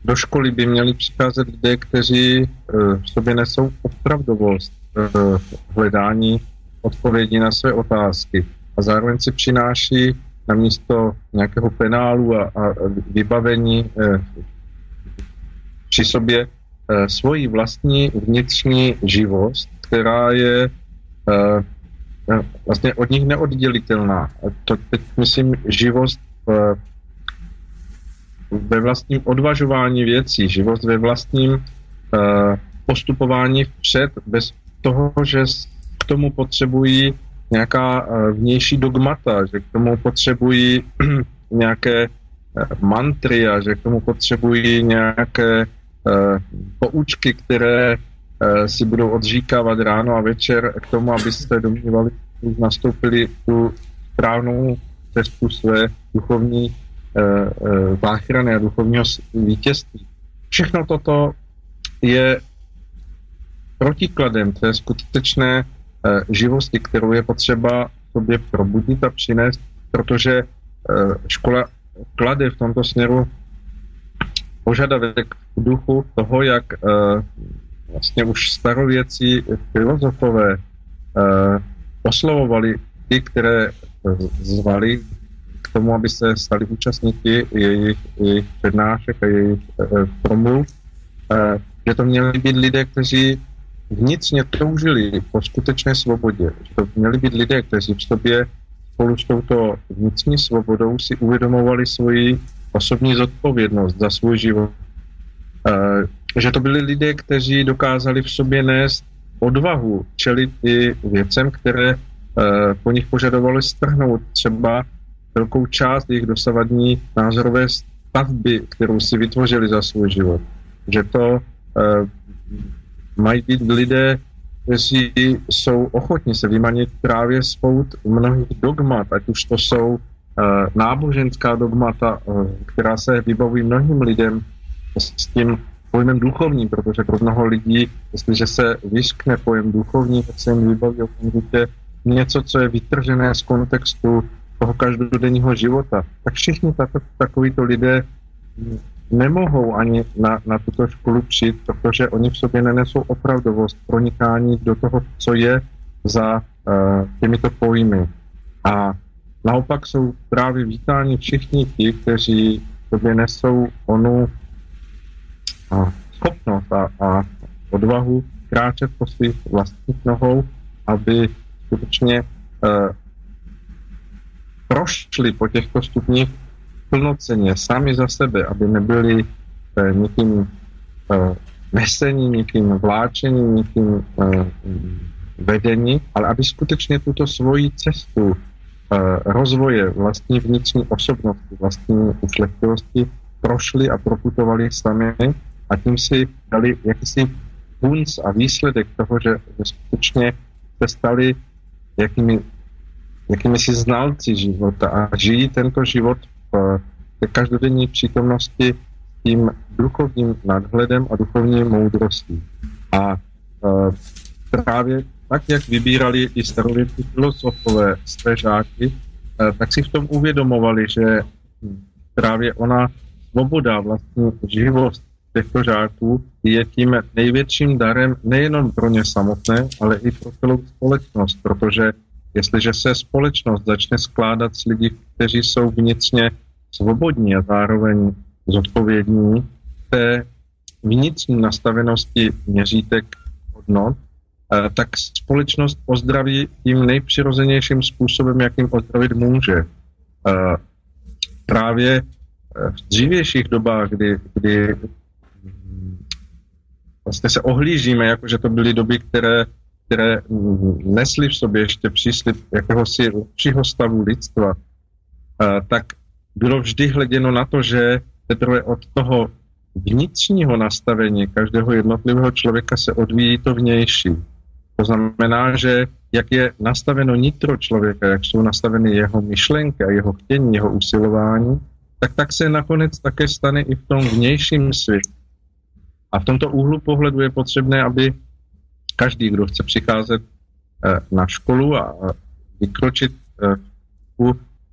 do školy by měli přicházet lidé, kteří v sobě nesou opravdovost hledání odpovědí na své otázky a zároveň si přináší namísto nějakého penálu a, a vybavení eh, při sobě eh, svoji vlastní vnitřní živost, která je eh, vlastně od nich neoddělitelná. A to teď myslím živost eh, ve vlastním odvažování věcí, živost ve vlastním eh, postupování vpřed bez toho, že k tomu potřebují nějaká vnější dogmata, že k tomu potřebují nějaké mantry a že k tomu potřebují nějaké poučky, které si budou odříkávat ráno a večer k tomu, aby se domnívali, že nastoupili tu správnou cestu své duchovní záchrany a duchovního vítězství. Všechno toto je protikladem té skutečné e, živosti, kterou je potřeba v sobě probudit a přinést, protože e, škola klade v tomto směru požadavek v duchu toho, jak e, vlastně už starověcí filozofové e, oslovovali ty, které zvali k tomu, aby se stali účastníky jejich, jejich přednášek a jejich e, promluv, e, že to měli být lidé, kteří vnitřně toužili po skutečné svobodě. To měli být lidé, kteří v sobě spolu s touto vnitřní svobodou si uvědomovali svoji osobní zodpovědnost za svůj život. E, že to byli lidé, kteří dokázali v sobě nést odvahu čelit i věcem, které e, po nich požadovali strhnout třeba velkou část jejich dosavadní názorové stavby, kterou si vytvořili za svůj život. Že to e, mají být lidé, kteří jsou ochotní se vymanit právě spout mnohých dogmat, ať už to jsou e, náboženská dogmata, e, která se vybavují mnohým lidem s tím pojmem duchovní, protože pro mnoho lidí, jestliže se vyškne pojem duchovní, tak se jim vybaví okamžitě něco, co je vytržené z kontextu toho každodenního života. Tak všichni tato, takovýto lidé nemohou ani na, na tuto školu přijít, protože oni v sobě nenesou opravdovost pronikání do toho, co je za uh, těmito pojmy. A naopak jsou právě vítáni všichni ti, kteří v sobě nesou onu uh, schopnost a, a odvahu kráčet po svých vlastních nohou, aby skutečně eh, prošli po těchto stupních plnoceně sami za sebe, aby nebyli eh, nikým eh, nesení, nikým vláčení, nikým eh, vedení, ale aby skutečně tuto svoji cestu rozvoje vlastní vnitřní osobnosti, vlastní ušlechtilosti prošli a proputovali sami a tím si dali jakýsi punc a výsledek toho, že skutečně se stali jakými, jakými si znalci života a žijí tento život v každodenní přítomnosti tím duchovním nadhledem a duchovní moudrostí. A právě tak, jak vybírali i starověcí filozofové své žáky, tak si v tom uvědomovali, že právě ona svoboda, vlastní živost těchto žáků je tím největším darem nejenom pro ně samotné, ale i pro celou společnost, protože jestliže se společnost začne skládat z lidí, kteří jsou vnitřně svobodní a zároveň zodpovědní, té vnitřní nastavenosti měřítek hodnot, tak společnost ozdraví tím nejpřirozenějším způsobem, jakým ozdravit může. Právě v dřívějších dobách, kdy, kdy vlastně se ohlížíme, jakože to byly doby, které, které nesly v sobě ještě příslib jakéhosi lepšího stavu lidstva, tak bylo vždy hleděno na to, že teprve od toho vnitřního nastavení každého jednotlivého člověka se odvíjí to vnější. To znamená, že jak je nastaveno nitro člověka, jak jsou nastaveny jeho myšlenky a jeho chtění, jeho usilování, tak tak se nakonec také stane i v tom vnějším světě. A v tomto úhlu pohledu je potřebné, aby každý, kdo chce přicházet na školu a vykročit u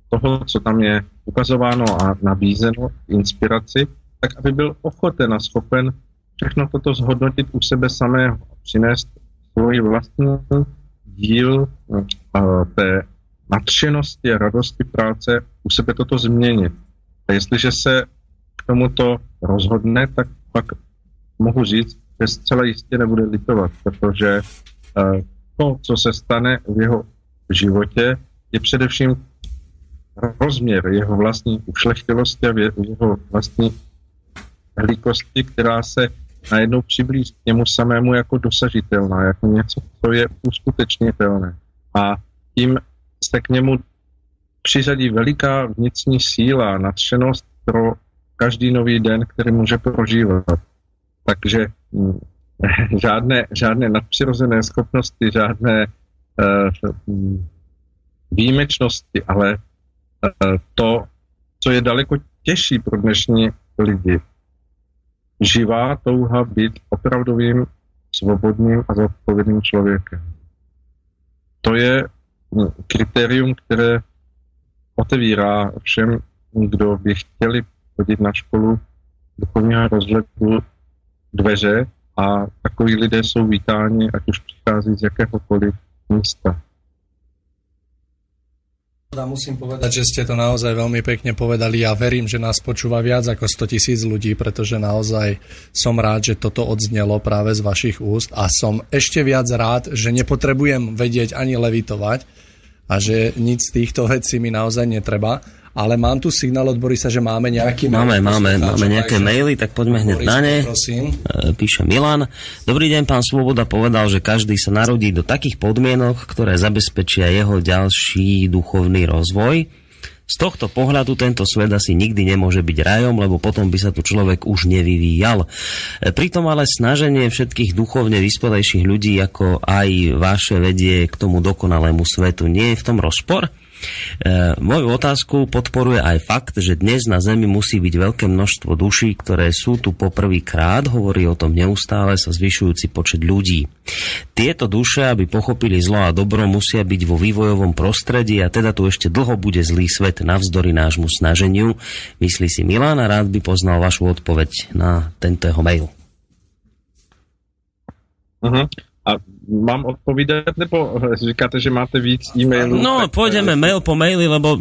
toho, co tam je ukazováno a nabízeno v inspiraci, tak aby byl ochoten a schopen všechno toto zhodnotit u sebe samého a přinést svůj vlastní díl uh, té nadšenosti a radosti práce, u sebe toto změnit. A jestliže se k tomuto rozhodne, tak pak mohu říct, že zcela jistě nebude litovat, protože uh, to, co se stane v jeho životě, je především rozměr jeho vlastní ušlechtilosti a jeho vlastní hlíkosti, která se najednou přiblíží k němu samému jako dosažitelná, jako něco, co je uskutečnitelné. A tím se k němu přiřadí veliká vnitřní síla a nadšenost pro každý nový den, který může prožívat. Takže hm, žádné, žádné nadpřirozené schopnosti, žádné eh, výjimečnosti, ale eh, to, co je daleko těžší pro dnešní lidi, živá touha být opravdovým, svobodným a zodpovědným člověkem. To je kritérium, které otevírá všem, kdo by chtěli chodit na školu duchovního rozhledu dveře a takoví lidé jsou vítáni, ať už přichází z jakéhokoliv místa. Musím povedať, že ste to naozaj veľmi pekne povedali. Ja verím, že nás počúva viac ako sto tisíc ľudí, pretože naozaj som rád, že toto odznelo práve z vašich úst a som ešte viac rád, že nepotrebujem vedieť ani levitovať a že nič z týchto vecí mi naozaj netreba. Ale mám tu signál od Borisa, že máme nejaký... Máme, máme, máme nejaké maily, tak poďme hneď na ne. Píše Milan. Dobrý deň, pán Svoboda povedal, že každý sa narodí do takých podmienok, ktoré zabezpečia jeho ďalší duchovný rozvoj. Z tohto pohľadu tento svet asi nikdy nemôže byť rajom, lebo potom by sa tu človek už nevyvíjal. Pritom ale snaženie všetkých duchovne vyspelejších ľudí, ako aj vaše, vedie k tomu dokonalému svetu. Nie je v tom rozpor? Moju otázku podporuje aj fakt, že dnes na Zemi musí byť veľké množstvo duší, ktoré sú tu poprvýkrát, hovorí o tom neustále sa zvyšujúci počet ľudí. Tieto duše, aby pochopili zlo a dobro, musia byť vo vývojovom prostredí a teda tu ešte dlho bude zlý svet navzdory nášmu snaženiu. Myslí si Milan a rád by poznal vašu odpoveď na tento jeho mail. Uh-huh. A mám odpovídať, nebo říkáte, že máte víc e-mailů? No, tak... pôjdeme mail po maili, lebo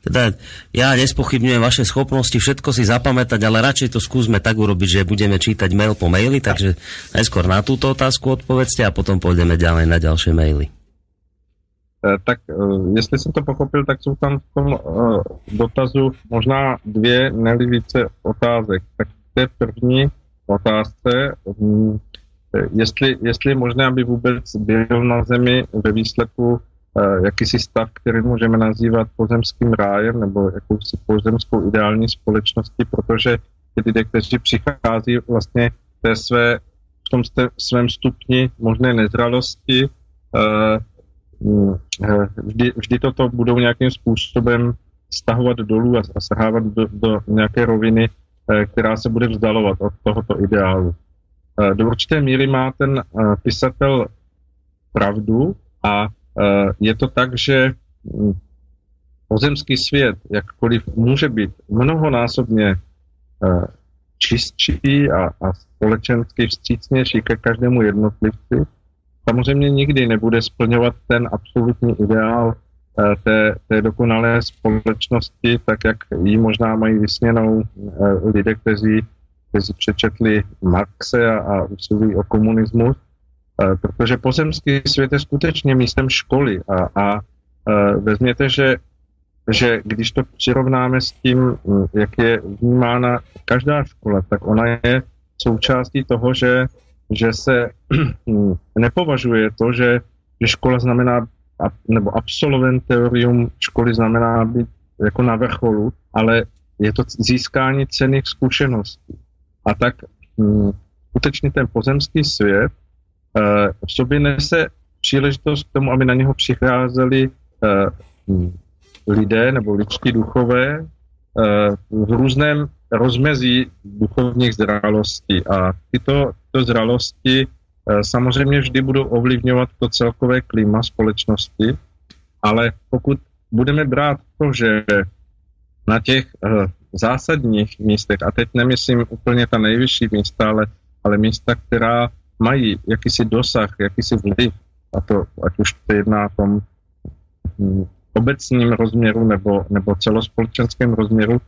teda ja nespochybňujem vaše schopnosti všetko si zapamätať, ale radšej to skúsme tak urobiť, že budeme čítať mail po maili, takže najskôr na túto otázku odpovedzte a potom pôjdeme ďalej na ďalšie maily. Tak, jestli jsem to pochopil, tak jsou tam v tom dotazu možná dvě, ne-li více otázek. Tak v té první otázce, jestli, jestli je možné, aby vůbec byl na zemi ve výsledku jakýsi stav, který můžeme nazývat pozemským rájem nebo jakousi pozemskou ideální společností, protože ty lidé, kteří přichází vlastně té své, v tom svém stupni možné nezralosti, Vždy, vždy toto budou nějakým způsobem stahovat dolů a, a sahávat do, do nějaké roviny, která se bude vzdalovat od tohoto ideálu. Do určité míry má ten pisatel pravdu a je to tak, že pozemský svět, jakkoliv může být mnohonásobně čistší a, a společensky vstřícnější ke každému jednotlivci, samozřejmě nikdy nebude splňovat ten absolutní ideál té, té dokonalé společnosti, tak jak ji možná mají vysněnou lidé, kteří, kteří přečetli Marxe a, a usilují o komunismus, protože pozemský svět je skutečně místem školy a, a vezměte, že, že když to přirovnáme s tím, jak je vnímána každá škola, tak ona je součástí toho, že že se nepovažuje to, že, že škola znamená, nebo absolventorium školy znamená být jako na vrcholu, ale je to získání cenných zkušeností. A tak skutečně ten pozemský svět v sobě nese příležitost k tomu, aby na něho přicházeli lidé nebo lidští duchové v různém rozmezí duchovních zralostí a tyto, tyto zralosti samozřejmě vždy budou ovlivňovat to celkové klima společnosti, ale pokud budeme brát to, že na těch zásadních místech, a teď nemyslím úplně ta nejvyšší místa, ale, ale místa, která mají jakýsi dosah, jakýsi vliv, a to ať už to jedná o tom obecním rozměru nebo, nebo celospolečenském rozměru,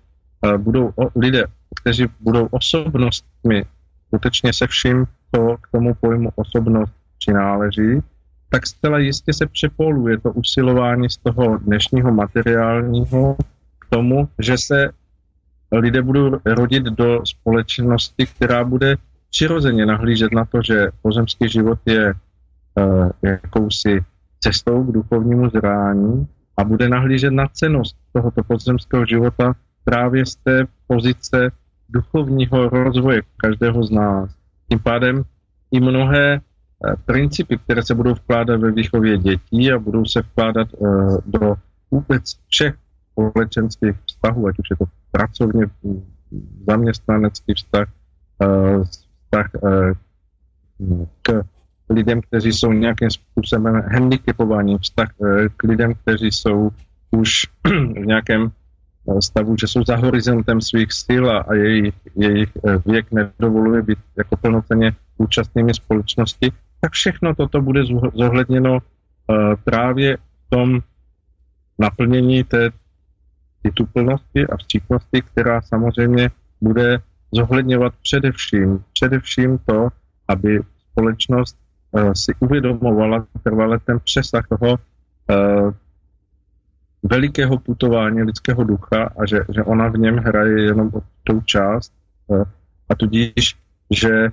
budou lidé, kteří budou osobnostmi, skutečně se vším, co k tomu pojmu osobnost přináleží, tak zcela jistě se přepoluje to usilování z toho dnešního materiálního k tomu, že se lidé budou rodit do společnosti, která bude přirozeně nahlížet na to, že pozemský život je uh, jakousi cestou k duchovnímu zrání a bude nahlížet na cennost tohoto pozemského života právě z té pozice duchovního rozvoje každého z nás. Tím pádem i mnohé principy, které se budou vkládat ve výchově dětí a budou se vkládat do vůbec všech společenských vztahů, ať už je to pracovně zaměstnanecký vztah, vztah k lidem, kteří jsou nějakým způsobem handicapovaní, vztah k lidem, kteří jsou už v nějakém stavu, že jsou za horizontem svých sil a jejich, jejich věk nedovoluje být jako plnoceně účastnými společnosti, tak všechno toto bude zohledněno právě v tom naplnění té tituplnosti a vstřícnosti, která samozřejmě bude zohledňovat především, především to, aby společnost si uvědomovala trvale ten přesah toho velikého putování lidského ducha a že, že ona v něm hraje jenom tou část a tudíž, že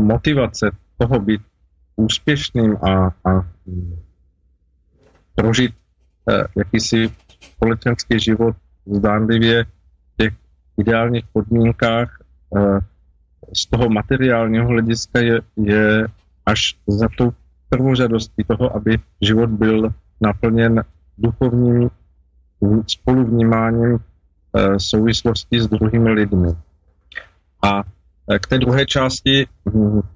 motivace toho být úspěšným a, a prožít jakýsi společenský život zdánlivě v těch ideálních podmínkách z toho materiálního hlediska je, je až za tou prvořadostí toho, aby život byl naplněn duchovním spoluvnímáním e, souvislosti s druhými lidmi. A k té druhé části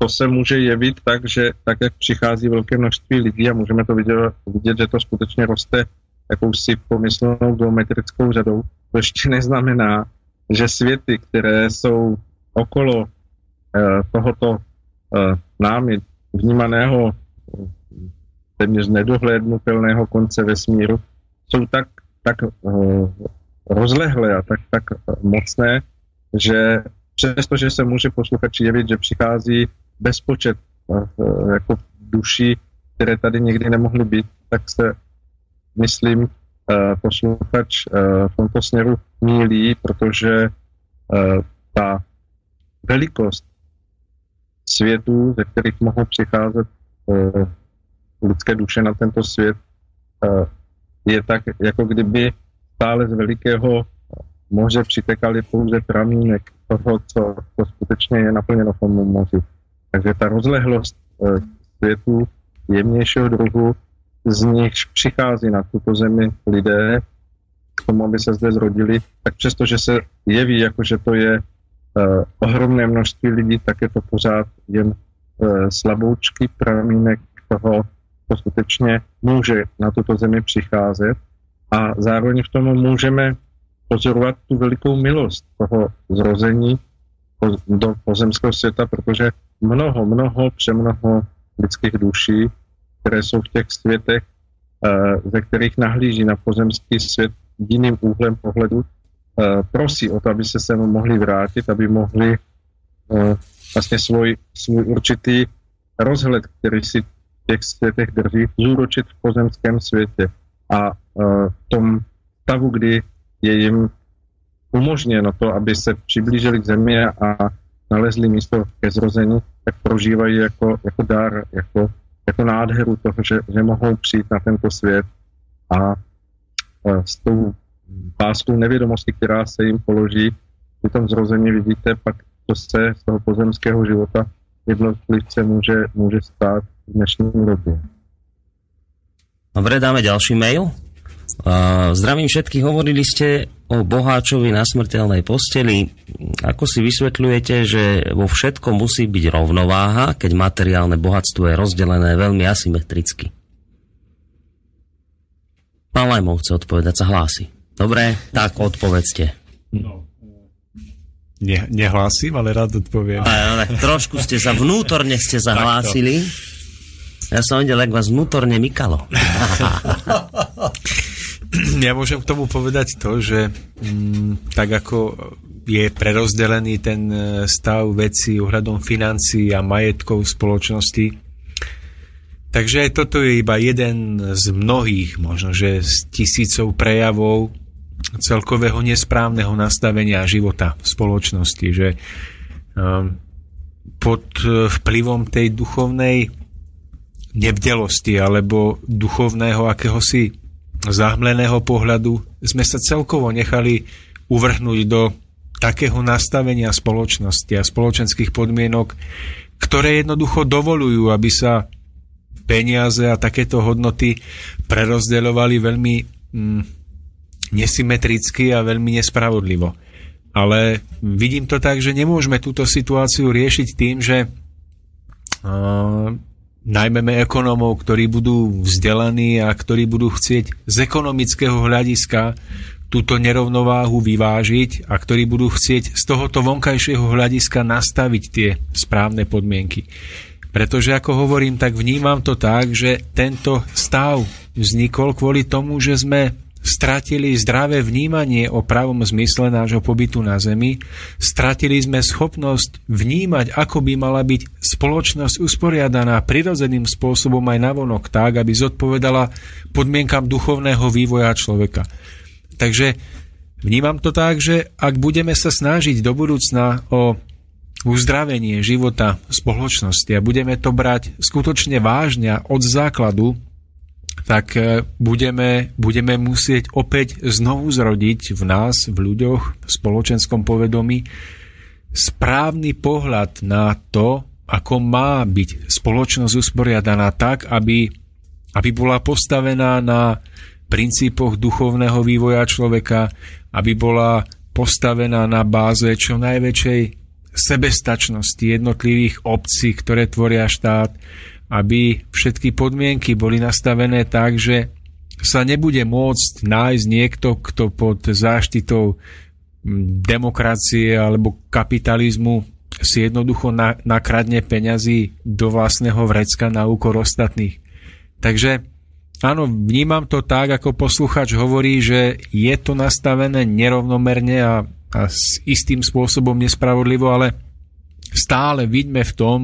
to se může jevit tak, že tak, jak přichází velké množství lidí a můžeme to vidět, vidět že to skutečně roste jakousi pomyslnou geometrickou řadou, to ještě neznamená, že světy, které jsou okolo e, tohoto e, námi vnímaného téměř nedohlédnutelného konce vesmíru, jsou tak, tak uh, rozlehlé a tak, tak mocné, že přesto, že se může posluchači jevit, že přichází bezpočet uh, jako duší, které tady nikdy nemohly být, tak se, myslím, uh, posluchač uh, v tomto směru mýlí, protože uh, ta velikost světů, ze kterých mohou přicházet uh, lidské duše na tento svět, uh, je tak, jako kdyby stále z velikého moře přitekali pouze pramínek toho, co to skutečně je naplněno v tom moři. Takže ta rozlehlost uh, světů jemnějšího druhu, z nichž přichází na tuto zemi lidé k tomu, aby se zde zrodili, tak přesto, že se jeví, jako že to je uh, ohromné množství lidí, tak je to pořád jen uh, slaboučký pramínek toho, co skutečně může na tuto zemi přicházet. A zároveň v tom můžeme pozorovat tu velikou milost toho zrození do pozemského světa, protože mnoho, mnoho, přemnoho lidských duší, které jsou v těch světech, ze kterých nahlíží na pozemský svět jiným úhlem pohledu, prosí o to, aby se sem mohli vrátit, aby mohli vlastně svůj, svůj určitý rozhled, který si v těch světech drží, zúročit v pozemském světě. A v tom stavu, kdy je jim umožněno to, aby se přiblížili k země a nalezli místo ke zrození, tak prožívají jako, jako dar, jako, jako nádheru toho, že, že mohou přijít na tento svět a s tou páskou nevědomosti, která se jim položí, při tom zrození vidíte pak, co se z toho pozemského života jednotlivce může, může stát v dnešním době. Dobre, dáme ďalší mail. Uh, zdravím všetkých, hovorili ste o boháčovi na smrteľnej posteli. Ako si vysvetľujete, že vo všetkom musí byť rovnováha, keď materiálne bohatstvo je rozdelené veľmi asymetricky? Pán Lajmon chce odpovedať, sa hlási. Dobre, tak odpovedzte. No. Ne, nehlásim, ale rád odpoviem. A, ale trošku ste sa, vnútorne ste zahlásili. Ja som vedel, ak vás vnútorne mykalo. Ja môžem k tomu povedať to, že m, tak ako je prerozdelený ten stav vecí ohľadom financií a majetkov spoločnosti, takže aj toto je iba jeden z mnohých, možno že z tisícov prejavov celkového nesprávneho nastavenia života v spoločnosti, že um, pod vplyvom tej duchovnej nevdelosti alebo duchovného akéhosi zahmleného pohľadu sme sa celkovo nechali uvrhnúť do takého nastavenia spoločnosti a spoločenských podmienok, ktoré jednoducho dovolujú, aby sa peniaze a takéto hodnoty prerozdeľovali veľmi mm, nesymetricky a veľmi nespravodlivo. Ale vidím to tak, že nemôžeme túto situáciu riešiť tým, že uh, najmä ekonómov, ktorí budú vzdelaní a ktorí budú chcieť z ekonomického hľadiska túto nerovnováhu vyvážiť a ktorí budú chcieť z tohoto vonkajšieho hľadiska nastaviť tie správne podmienky. Pretože, ako hovorím, tak vnímam to tak, že tento stav vznikol kvôli tomu, že sme stratili zdravé vnímanie o pravom zmysle nášho pobytu na Zemi, stratili sme schopnosť vnímať, ako by mala byť spoločnosť usporiadaná prirodzeným spôsobom aj navonok tak, aby zodpovedala podmienkam duchovného vývoja človeka. Takže vnímam to tak, že ak budeme sa snažiť do budúcna o uzdravenie života spoločnosti a budeme to brať skutočne vážne od základu, tak budeme, budeme musieť opäť znovu zrodiť v nás, v ľuďoch, v spoločenskom povedomí správny pohľad na to, ako má byť spoločnosť usporiadaná tak, aby, aby bola postavená na princípoch duchovného vývoja človeka, aby bola postavená na báze čo najväčšej sebestačnosti jednotlivých obcí, ktoré tvoria štát, aby všetky podmienky boli nastavené tak, že sa nebude môcť nájsť niekto, kto pod záštitou demokracie alebo kapitalizmu si jednoducho nakradne peňazí do vlastného vrecka na úkor ostatných. Takže áno, vnímam to tak, ako poslucháč hovorí, že je to nastavené nerovnomerne a, a s istým spôsobom nespravodlivo, ale stále vidíme v tom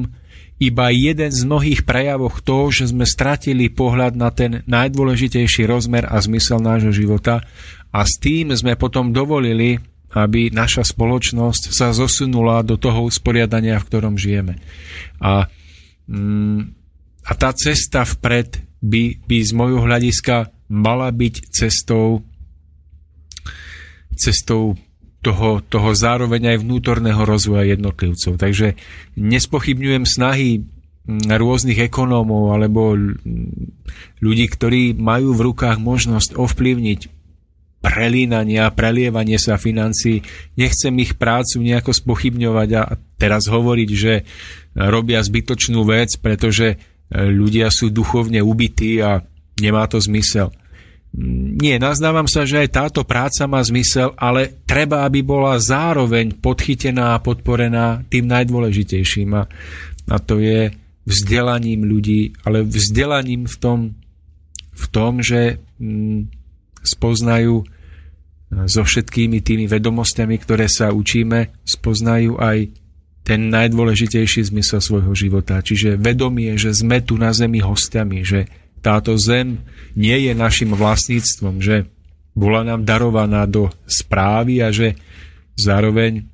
iba jeden z mnohých prejavov toho, že sme stratili pohľad na ten najdôležitejší rozmer a zmysel nášho života a s tým sme potom dovolili, aby naša spoločnosť sa zosunula do toho usporiadania, v ktorom žijeme. A, a tá cesta vpred by, by z mojho hľadiska mala byť cestou, cestou toho, toho zároveň aj vnútorného rozvoja jednotlivcov. Takže nespochybňujem snahy rôznych ekonómov alebo ľudí, ktorí majú v rukách možnosť ovplyvniť prelínania, prelievanie sa financií. Nechcem ich prácu nejako spochybňovať a teraz hovoriť, že robia zbytočnú vec, pretože ľudia sú duchovne ubití a nemá to zmysel. Nie, nazdávam sa, že aj táto práca má zmysel, ale treba, aby bola zároveň podchytená a podporená tým najdôležitejším. A, a to je vzdelaním ľudí, ale vzdelaním v tom, v tom, že mm, spoznajú so všetkými tými vedomostami, ktoré sa učíme, spoznajú aj ten najdôležitejší zmysel svojho života. Čiže vedomie, že sme tu na zemi hostiami, že táto zem nie je našim vlastníctvom, že bola nám darovaná do správy a že zároveň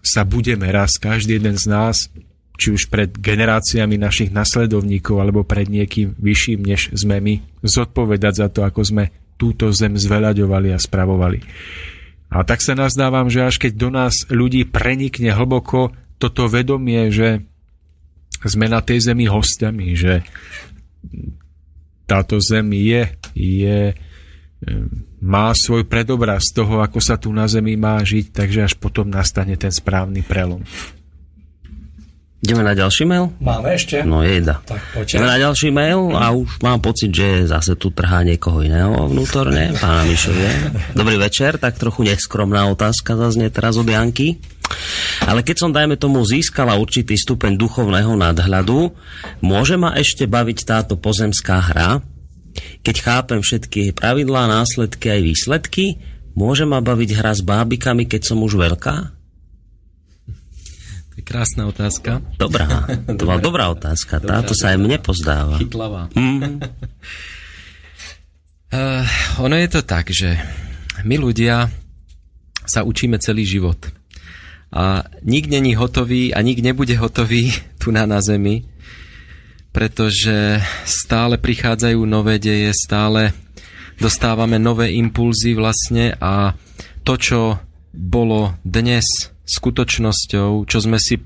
sa budeme raz, každý jeden z nás, či už pred generáciami našich nasledovníkov alebo pred niekým vyšším, než sme my, zodpovedať za to, ako sme túto zem zveľaďovali a spravovali. A tak sa nazdávam, že až keď do nás ľudí prenikne hlboko toto vedomie, že sme na tej zemi hostiami, že táto zem je, je má svoj predobraz toho, ako sa tu na zemi má žiť, takže až potom nastane ten správny prelom. Ideme na ďalší mail? Máme ešte. No jeda. Tak poďme na ďalší mail a už mám pocit, že zase tu trhá niekoho iného vnútorne, pána Mišovia. Dobrý večer, tak trochu neskromná otázka zaznie teraz od Janky. Ale keď som, dajme tomu, získala určitý stupeň duchovného nadhľadu, môže ma ešte baviť táto pozemská hra? Keď chápem všetky pravidlá, následky aj výsledky, môže ma baviť hra s bábikami, keď som už veľká? Krásna otázka. Dobrá, to bola dobrá otázka. Táto sa aj mne pozdáva. Chytlavá. Mm. Uh, ono je to tak, že my ľudia sa učíme celý život. A nik není hotový a nik nebude hotový tu na, na zemi, pretože stále prichádzajú nové deje, stále dostávame nové impulzy vlastne a to, čo bolo dnes skutočnosťou, čo sme si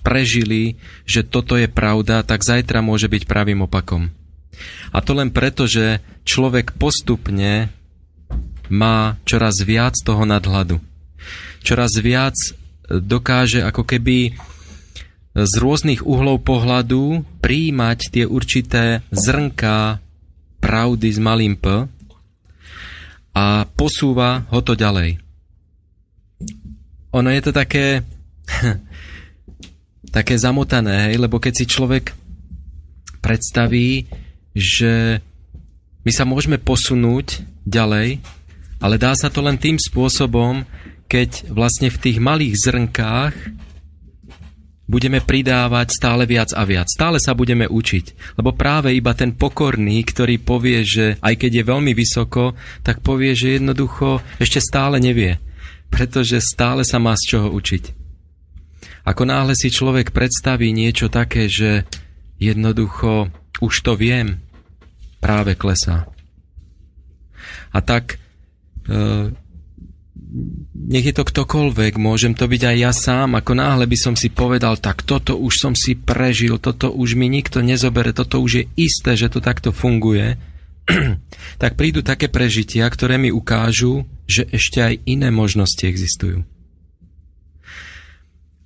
prežili, že toto je pravda, tak zajtra môže byť pravým opakom. A to len preto, že človek postupne má čoraz viac toho nadhľadu. Čoraz viac dokáže ako keby z rôznych uhlov pohľadu prijímať tie určité zrnká pravdy s malým p a posúva ho to ďalej. Ono je to také také zamotané, hej? Lebo keď si človek predstaví, že my sa môžeme posunúť ďalej, ale dá sa to len tým spôsobom, keď vlastne v tých malých zrnkách budeme pridávať stále viac a viac. Stále sa budeme učiť. Lebo práve iba ten pokorný, ktorý povie, že aj keď je veľmi vysoko, tak povie, že jednoducho ešte stále nevie. Pretože stále sa má z čoho učiť. Ako náhle si človek predstaví niečo také, že jednoducho už to viem, práve klesá. A tak e, nech je to ktokoľvek, môžem to byť aj ja sám, ako náhle by som si povedal, tak toto už som si prežil, toto už mi nikto nezobere, toto už je isté, že to takto funguje, tak prídu také prežitia, ktoré mi ukážu, že ešte aj iné možnosti existujú.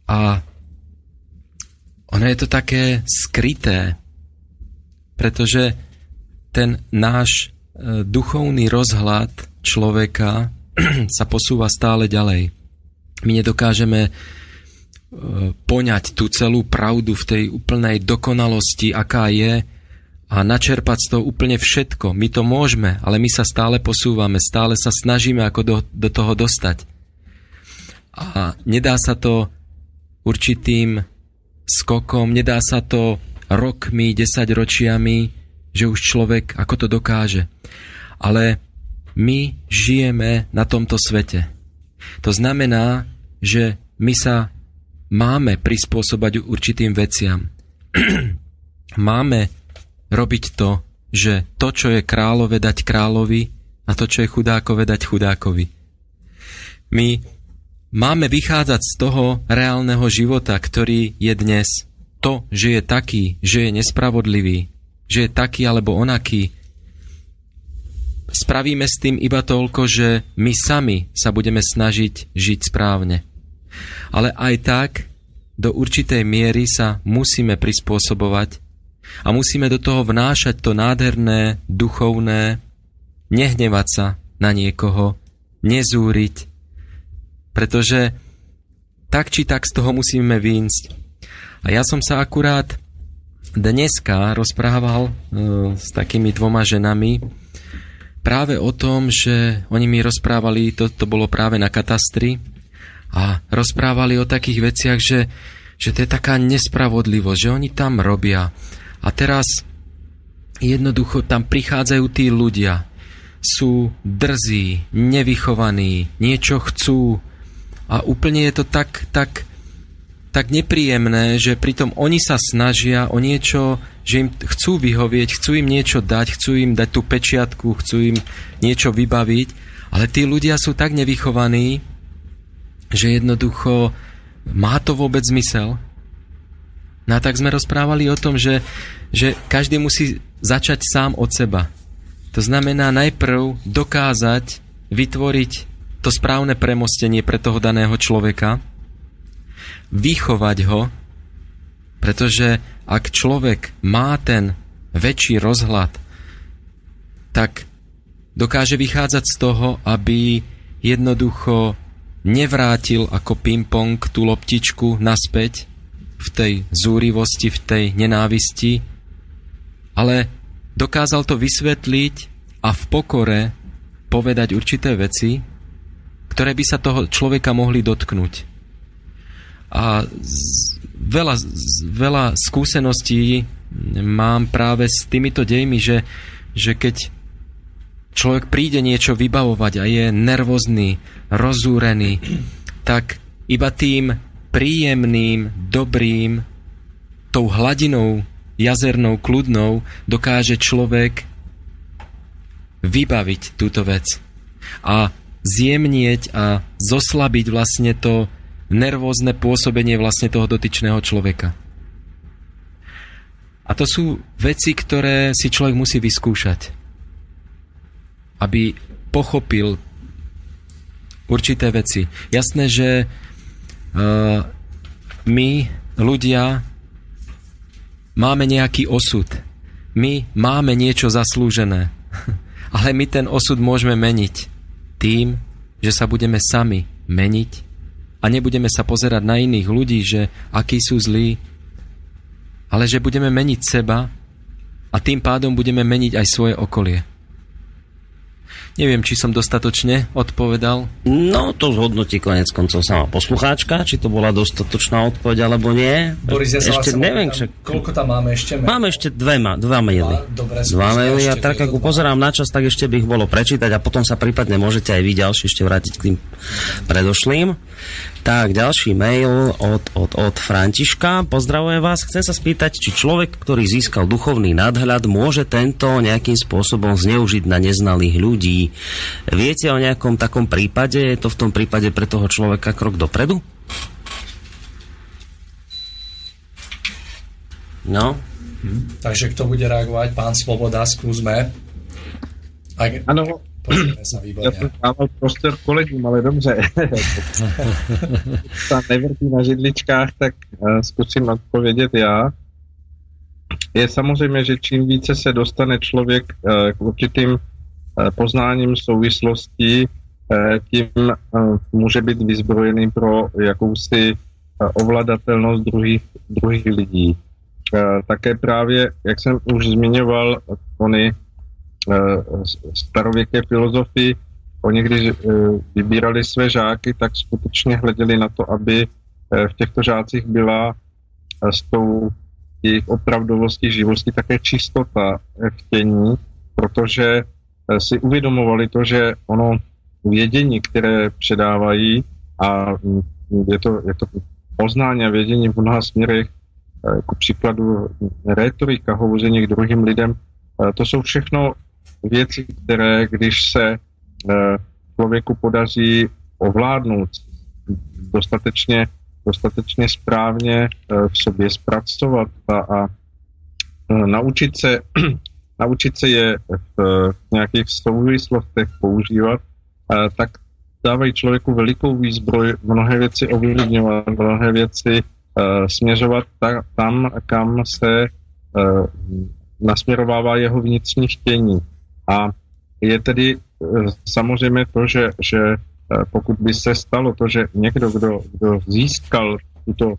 A ono je to také skryté, pretože ten náš duchovný rozhľad človeka sa posúva stále ďalej. My nedokážeme poňať tú celú pravdu v tej úplnej dokonalosti, aká je, a načerpať z toho úplne všetko. My to môžeme, ale my sa stále posúvame, stále sa snažíme ako do, do toho dostať. A nedá sa to určitým skokom, nedá sa to rokmi, desaťročiami, že už človek ako to dokáže. Ale my žijeme na tomto svete. To znamená, že my sa máme prispôsobať určitým veciam. Máme robiť to, že to, čo je kráľové, dať kráľovi, a to, čo je chudákové, dať chudákovi. My máme vychádzať z toho reálneho života, ktorý je dnes. To, že je taký, že je nespravodlivý, že je taký alebo onaký. Spravíme s tým iba toľko, že my sami sa budeme snažiť žiť správne. Ale aj tak do určitej miery sa musíme prispôsobovať a musíme do toho vnášať to nádherné, duchovné, nehnevať sa na niekoho, nezúriť, pretože tak či tak z toho musíme výjsť. A ja som sa akurát dneska rozprával e, s takými dvoma ženami práve o tom, že oni mi rozprávali, to, to bolo práve na katastri, a rozprávali o takých veciach, že, že to je taká nespravodlivosť, že oni tam robia. A teraz jednoducho tam prichádzajú tí ľudia. Sú drzí, nevychovaní, niečo chcú. A úplne je to tak, tak, tak nepríjemné, že pritom oni sa snažia o niečo, že im chcú vyhovieť, chcú im niečo dať, chcú im dať tú pečiatku, chcú im niečo vybaviť. Ale tí ľudia sú tak nevychovaní, že jednoducho má to vôbec zmysel. No tak sme rozprávali o tom, že, že každý musí začať sám od seba. To znamená najprv dokázať vytvoriť to správne premostenie pre toho daného človeka, vychovať ho, pretože ak človek má ten väčší rozhľad, tak dokáže vychádzať z toho, aby jednoducho nevrátil ako ping-pong tú loptičku naspäť v tej zúrivosti, v tej nenávisti, ale dokázal to vysvetliť a v pokore povedať určité veci, ktoré by sa toho človeka mohli dotknúť. A z, veľa, z, veľa skúseností mám práve s týmito dejmi, že, že keď človek príde niečo vybavovať a je nervózny, rozúrený, tak iba tým príjemným, dobrým, tou hladinou, jazernou, kľudnou dokáže človek vybaviť túto vec a zjemnieť a zoslabiť vlastne to nervózne pôsobenie vlastne toho dotyčného človeka. A to sú veci, ktoré si človek musí vyskúšať, aby pochopil určité veci. Jasné, že uh, my, ľudia, máme nejaký osud. My máme niečo zaslúžené. Ale my ten osud môžeme meniť tým, že sa budeme sami meniť a nebudeme sa pozerať na iných ľudí, že akí sú zlí, ale že budeme meniť seba a tým pádom budeme meniť aj svoje okolie. Neviem, či som dostatočne odpovedal. No, to zhodnotí koniec koncov sama poslucháčka, či to bola dostatočná odpoveď, alebo nie. Boris, ja sa ešte neviem, tam, koľko tam máme ešte? Máme ešte dvema, dva maily. Dobre, dva maily, a tak ako pozerám na čas, tak ešte by ich bolo prečítať a potom sa prípadne môžete aj vy ďalší ešte vrátiť k tým predošlým. Tak, ďalší mail od, od, od Františka. Pozdravujem vás. Chcem sa spýtať, či človek, ktorý získal duchovný nadhľad, môže tento nejakým spôsobom zneužiť na neznalých ľudí. Viete o nejakom takom prípade? Je to v tom prípade pre toho človeka krok dopredu? No. Hm. Takže kto bude reagovať? Pán Svoboda, skúsme. Áno. Já to dával prostor kolegům, ale dobře. Ta nevrtí na židličkách, tak uh, zkusím odpovědět já. Je samozřejmě, že čím více se dostane člověk uh, k určitým uh, poznáním souvislostí, uh, tím uh, může být vyzbrojený pro jakousi ovladatelnost druhých, druhých lidí. Také právě, jak jsem už zmiňoval, ony starověké filozofy, oni když vybírali své žáky, tak skutečně hleděli na to, aby v těchto žácích byla s tou jejich opravdovostí, živostí také čistota chtění, protože si uvědomovali to, že ono vědění, které předávají, a je to, je to poznání a vědění v mnoha směrech, ku příkladu retorika, hovoření k druhým lidem, to jsou všechno věci, které, když se člověku podaří ovládnout dostatečně, dostatečně správně v sobě zpracovat a, a naučit se, naučit se je v nějakých souvislostech používat, tak dávají člověku velikou výzbroj mnohé věci ovlivňovat, mnohé věci směřovat ta, tam, kam se nasměrovává jeho vnitřní chtění. A je tedy samozřejmě to, že, že pokud by se stalo to, že někdo, kdo, kdo získal tuto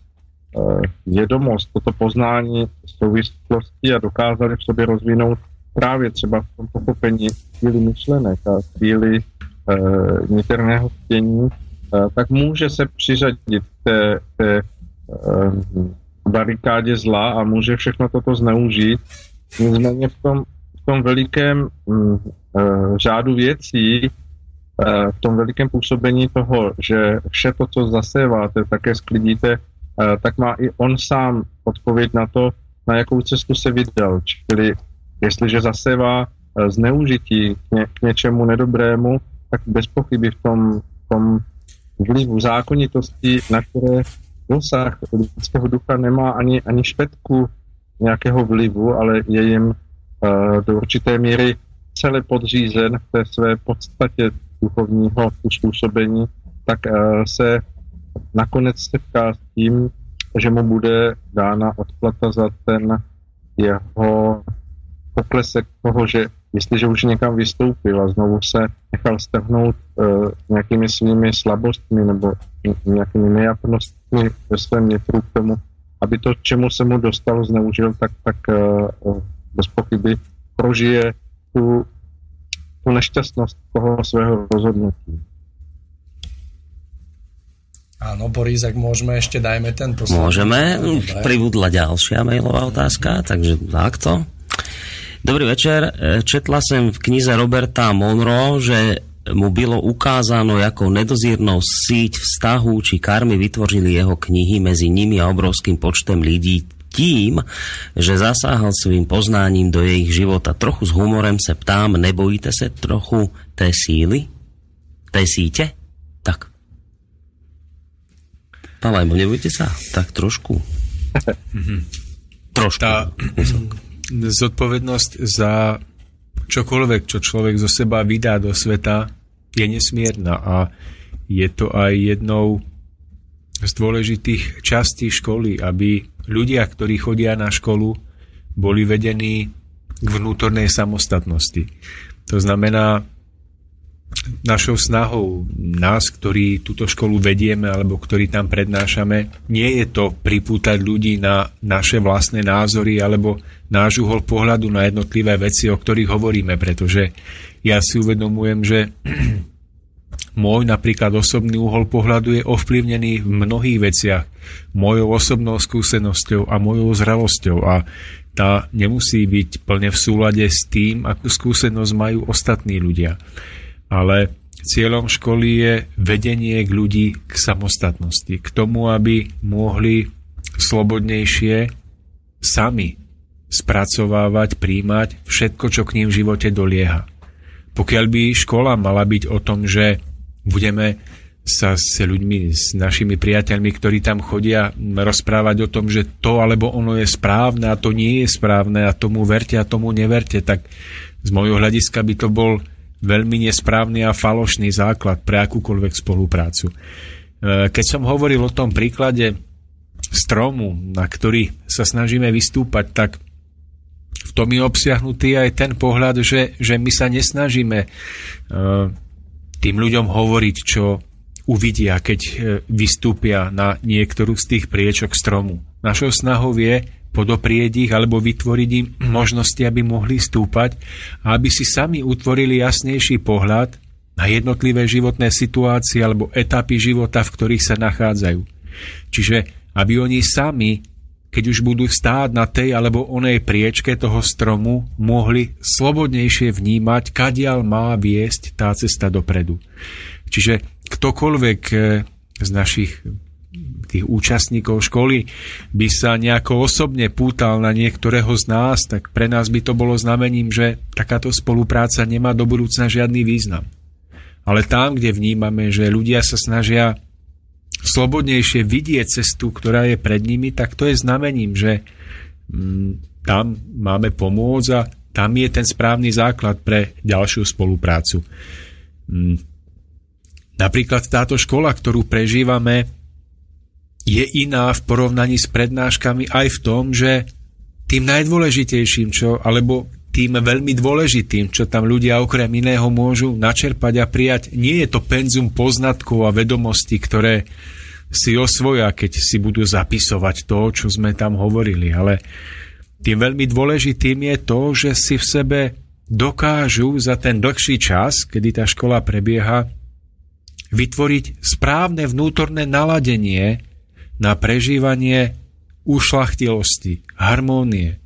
vědomost, toto poznání souvislosti a dokázali v sobě rozvinout právě třeba v tom pochopení chvíli myšlenek a chvíli niterného chtění, tak může se přiřadit té, té barikádě zla a může všechno toto zneužít. Nicméně v tom, v tom velikém řádu věcí, v tom velikém působení toho, že vše to, co zaseváte, také sklidíte, tak má i on sám odpověď na to, na jakou cestu se vydal. Čili jestliže zasevá zneužití k, ně, k něčemu nedobrému, tak bez pochyby v tom, v tom vlivu zákonitosti, na které dosah lidského ducha nemá ani, ani špetku nějakého vlivu, ale je jim uh, do určité míry celé podřízen v té své podstatě duchovního uspůsobení, tak uh, se nakonec setká s tím, že mu bude dána odplata za ten jeho poklesek toho, že jestliže už někam vystoupil a znovu se nechal strhnout e, nějakými svými slabostmi nebo nějakými nejapnostmi ve svém nitru k tomu, aby to, čemu se mu dostalo, zneužil, tak, tak e, bez pochyby prožije tu, tu nešťastnost toho svého rozhodnutí. Áno, Boris, ak môžeme, ešte dajme ten posledný. Môžeme, pribudla ďalšia mailová otázka, takže takto. Dobrý večer, četla som v knize Roberta Monroe, že mu bylo ukázáno, ako nedozírnou síť vztahu či karmy vytvořili jeho knihy medzi nimi a obrovským počtem lidí tím, že zasáhal svým poznáním do jejich života. Trochu s humorem se ptám, nebojíte sa trochu tej síly? Tej síte? Tak. Pán Lajmo, nebojte sa? Tak trošku. Trošku. Tá... Zodpovednosť za čokoľvek, čo človek zo seba vydá do sveta, je nesmierna a je to aj jednou z dôležitých častí školy, aby ľudia, ktorí chodia na školu, boli vedení k vnútornej samostatnosti. To znamená, našou snahou nás, ktorí túto školu vedieme alebo ktorí tam prednášame, nie je to pripútať ľudí na naše vlastné názory alebo náš uhol pohľadu na jednotlivé veci, o ktorých hovoríme, pretože ja si uvedomujem, že môj napríklad osobný uhol pohľadu je ovplyvnený v mnohých veciach mojou osobnou skúsenosťou a mojou zralosťou a tá nemusí byť plne v súlade s tým, akú skúsenosť majú ostatní ľudia. Ale cieľom školy je vedenie k ľudí k samostatnosti, k tomu, aby mohli slobodnejšie sami spracovávať, príjmať všetko, čo k nim v živote dolieha. Pokiaľ by škola mala byť o tom, že budeme sa s ľuďmi, s našimi priateľmi, ktorí tam chodia, rozprávať o tom, že to alebo ono je správne a to nie je správne a tomu verte a tomu neverte, tak z môjho hľadiska by to bol veľmi nesprávny a falošný základ pre akúkoľvek spoluprácu. Keď som hovoril o tom príklade stromu, na ktorý sa snažíme vystúpať, tak v tom je obsiahnutý aj ten pohľad, že, že my sa nesnažíme tým ľuďom hovoriť, čo uvidia, keď vystúpia na niektorú z tých priečok stromu. Našou snahou je podoprieť ich alebo vytvoriť im možnosti, aby mohli stúpať a aby si sami utvorili jasnejší pohľad na jednotlivé životné situácie alebo etapy života, v ktorých sa nachádzajú. Čiže aby oni sami, keď už budú stáť na tej alebo onej priečke toho stromu, mohli slobodnejšie vnímať, kadiaľ má viesť tá cesta dopredu. Čiže ktokoľvek z našich tých účastníkov školy by sa nejako osobne pútal na niektorého z nás, tak pre nás by to bolo znamením, že takáto spolupráca nemá do budúcna žiadny význam. Ale tam, kde vnímame, že ľudia sa snažia slobodnejšie vidieť cestu, ktorá je pred nimi, tak to je znamením, že tam máme pomôcť a tam je ten správny základ pre ďalšiu spoluprácu. Napríklad táto škola, ktorú prežívame, je iná v porovnaní s prednáškami aj v tom, že tým najdôležitejším, čo, alebo tým veľmi dôležitým, čo tam ľudia okrem iného môžu načerpať a prijať, nie je to penzum poznatkov a vedomostí, ktoré si osvoja, keď si budú zapisovať to, čo sme tam hovorili. Ale tým veľmi dôležitým je to, že si v sebe dokážu za ten dlhší čas, kedy tá škola prebieha, vytvoriť správne vnútorné naladenie na prežívanie ušlachtilosti, harmónie,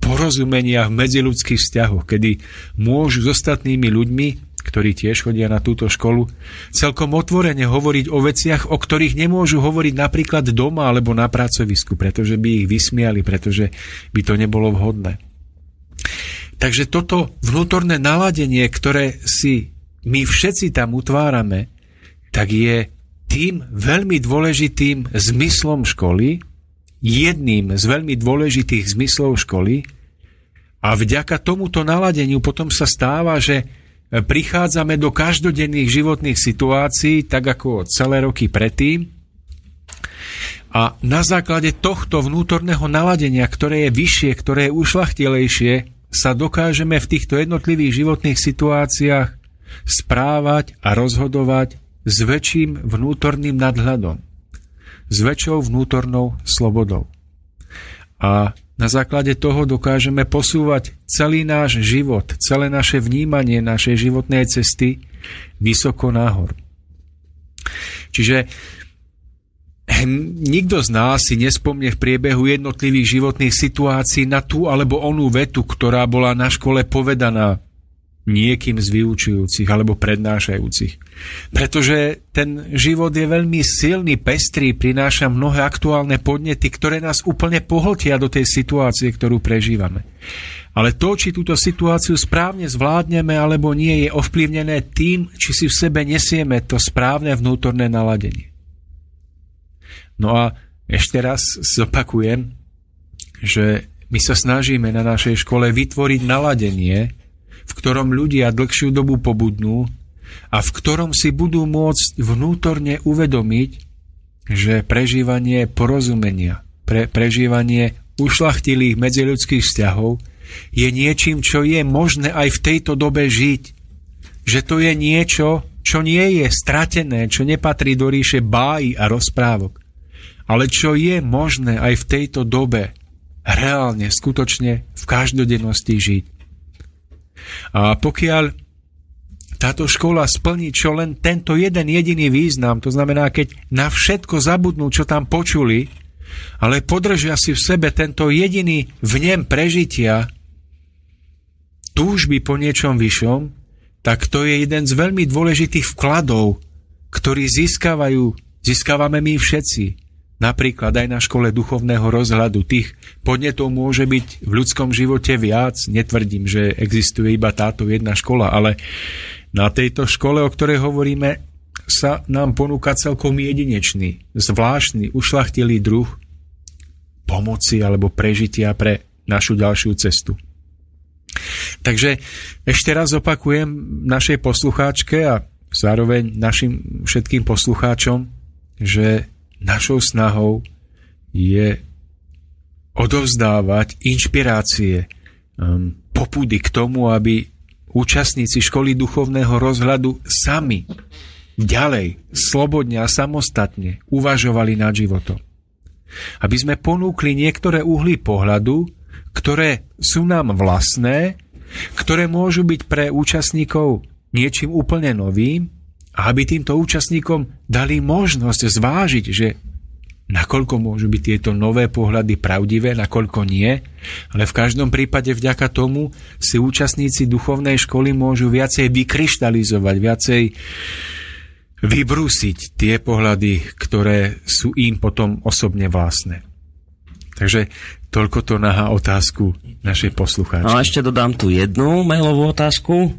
porozumenia v medziľudských vzťahoch, kedy môžu s ostatnými ľuďmi, ktorí tiež chodia na túto školu, celkom otvorene hovoriť o veciach, o ktorých nemôžu hovoriť napríklad doma alebo na pracovisku, pretože by ich vysmiali, pretože by to nebolo vhodné. Takže toto vnútorné naladenie, ktoré si my všetci tam utvárame, tak je tým veľmi dôležitým zmyslom školy, jedným z veľmi dôležitých zmyslov školy, a vďaka tomuto naladeniu potom sa stáva, že prichádzame do každodenných životných situácií, tak ako celé roky predtým, a na základe tohto vnútorného naladenia, ktoré je vyššie, ktoré je ušľachtilejšie, sa dokážeme v týchto jednotlivých životných situáciách správať a rozhodovať s väčším vnútorným nadhľadom, s väčšou vnútornou slobodou. A na základe toho dokážeme posúvať celý náš život, celé naše vnímanie našej životnej cesty vysoko nahor. Čiže nikto z nás si nespomne v priebehu jednotlivých životných situácií na tú alebo onú vetu, ktorá bola na škole povedaná niekým z vyučujúcich alebo prednášajúcich. Pretože ten život je veľmi silný, pestrý, prináša mnohé aktuálne podnety, ktoré nás úplne pohltia do tej situácie, ktorú prežívame. Ale to, či túto situáciu správne zvládneme alebo nie, je ovplyvnené tým, či si v sebe nesieme to správne vnútorné naladenie. No a ešte raz zopakujem, že my sa snažíme na našej škole vytvoriť naladenie, v ktorom ľudia dlhšiu dobu pobudnú a v ktorom si budú môcť vnútorne uvedomiť, že prežívanie porozumenia, pre, prežívanie ušľachtilých medziľudských vzťahov je niečím, čo je možné aj v tejto dobe žiť. Že to je niečo, čo nie je stratené, čo nepatrí do ríše bájí a rozprávok, ale čo je možné aj v tejto dobe reálne, skutočne v každodennosti žiť. A pokiaľ táto škola splní čo len tento jeden jediný význam, to znamená, keď na všetko zabudnú, čo tam počuli, ale podržia si v sebe tento jediný vnem prežitia, túžby po niečom vyššom, tak to je jeden z veľmi dôležitých vkladov, ktorý získavajú, získavame my všetci. Napríklad aj na škole duchovného rozhľadu. Tých podnetov môže byť v ľudskom živote viac. Netvrdím, že existuje iba táto jedna škola, ale na tejto škole, o ktorej hovoríme, sa nám ponúka celkom jedinečný, zvláštny, ušľachtilý druh pomoci alebo prežitia pre našu ďalšiu cestu. Takže ešte raz opakujem našej poslucháčke a zároveň našim všetkým poslucháčom, že našou snahou je odovzdávať inšpirácie, popudy k tomu, aby účastníci školy duchovného rozhľadu sami ďalej, slobodne a samostatne uvažovali nad životom. Aby sme ponúkli niektoré uhly pohľadu, ktoré sú nám vlastné, ktoré môžu byť pre účastníkov niečím úplne novým, a aby týmto účastníkom dali možnosť zvážiť, že nakoľko môžu byť tieto nové pohľady pravdivé, nakoľko nie, ale v každom prípade vďaka tomu si účastníci duchovnej školy môžu viacej vykryštalizovať, viacej vybrúsiť tie pohľady, ktoré sú im potom osobne vlastné. Takže toľko to nahá otázku našej poslucháčky. A ešte dodám tu jednu mailovú otázku.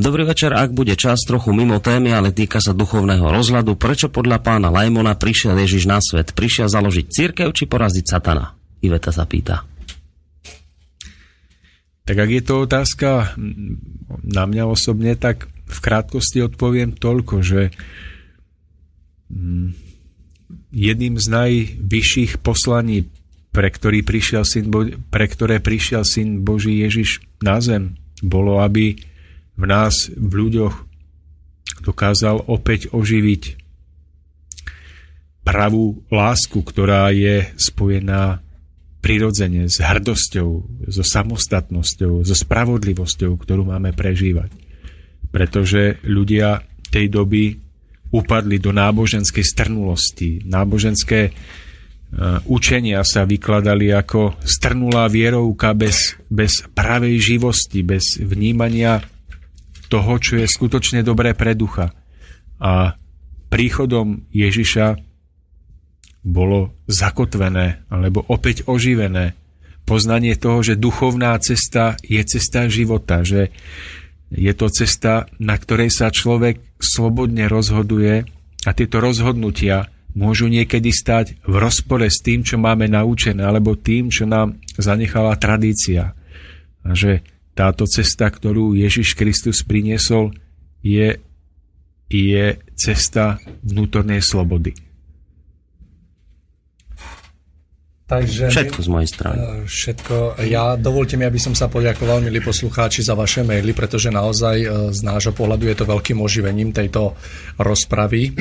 Dobrý večer, ak bude čas trochu mimo témy, ale týka sa duchovného rozhľadu. Prečo podľa pána Lajmona prišiel Ježiš na svet? Prišiel založiť cirkev či poraziť satana? Iveta sa pýta. Tak ak je to otázka na mňa osobne, tak v krátkosti odpoviem toľko, že jedným z najvyšších poslaní, pre, ktorý prišiel syn Bo- pre ktoré prišiel Syn Boží Ježiš na zem, bolo, aby v nás, v ľuďoch, dokázal opäť oživiť pravú lásku, ktorá je spojená prirodzene s hrdosťou, so samostatnosťou, so spravodlivosťou, ktorú máme prežívať. Pretože ľudia tej doby upadli do náboženskej strnulosti. Náboženské učenia sa vykladali ako strnulá vierovka bez, bez pravej živosti, bez vnímania toho, čo je skutočne dobré pre ducha. A príchodom Ježiša bolo zakotvené, alebo opäť oživené poznanie toho, že duchovná cesta je cesta života, že je to cesta, na ktorej sa človek slobodne rozhoduje a tieto rozhodnutia môžu niekedy stať v rozpore s tým, čo máme naučené, alebo tým, čo nám zanechala tradícia. A že táto cesta, ktorú Ježiš Kristus priniesol, je, je cesta vnútornej slobody. Takže všetko z mojej strany. Všetko. Ja, dovolte mi, aby som sa poďakoval, milí poslucháči, za vaše maily, pretože naozaj z nášho pohľadu je to veľkým oživením tejto rozpravy.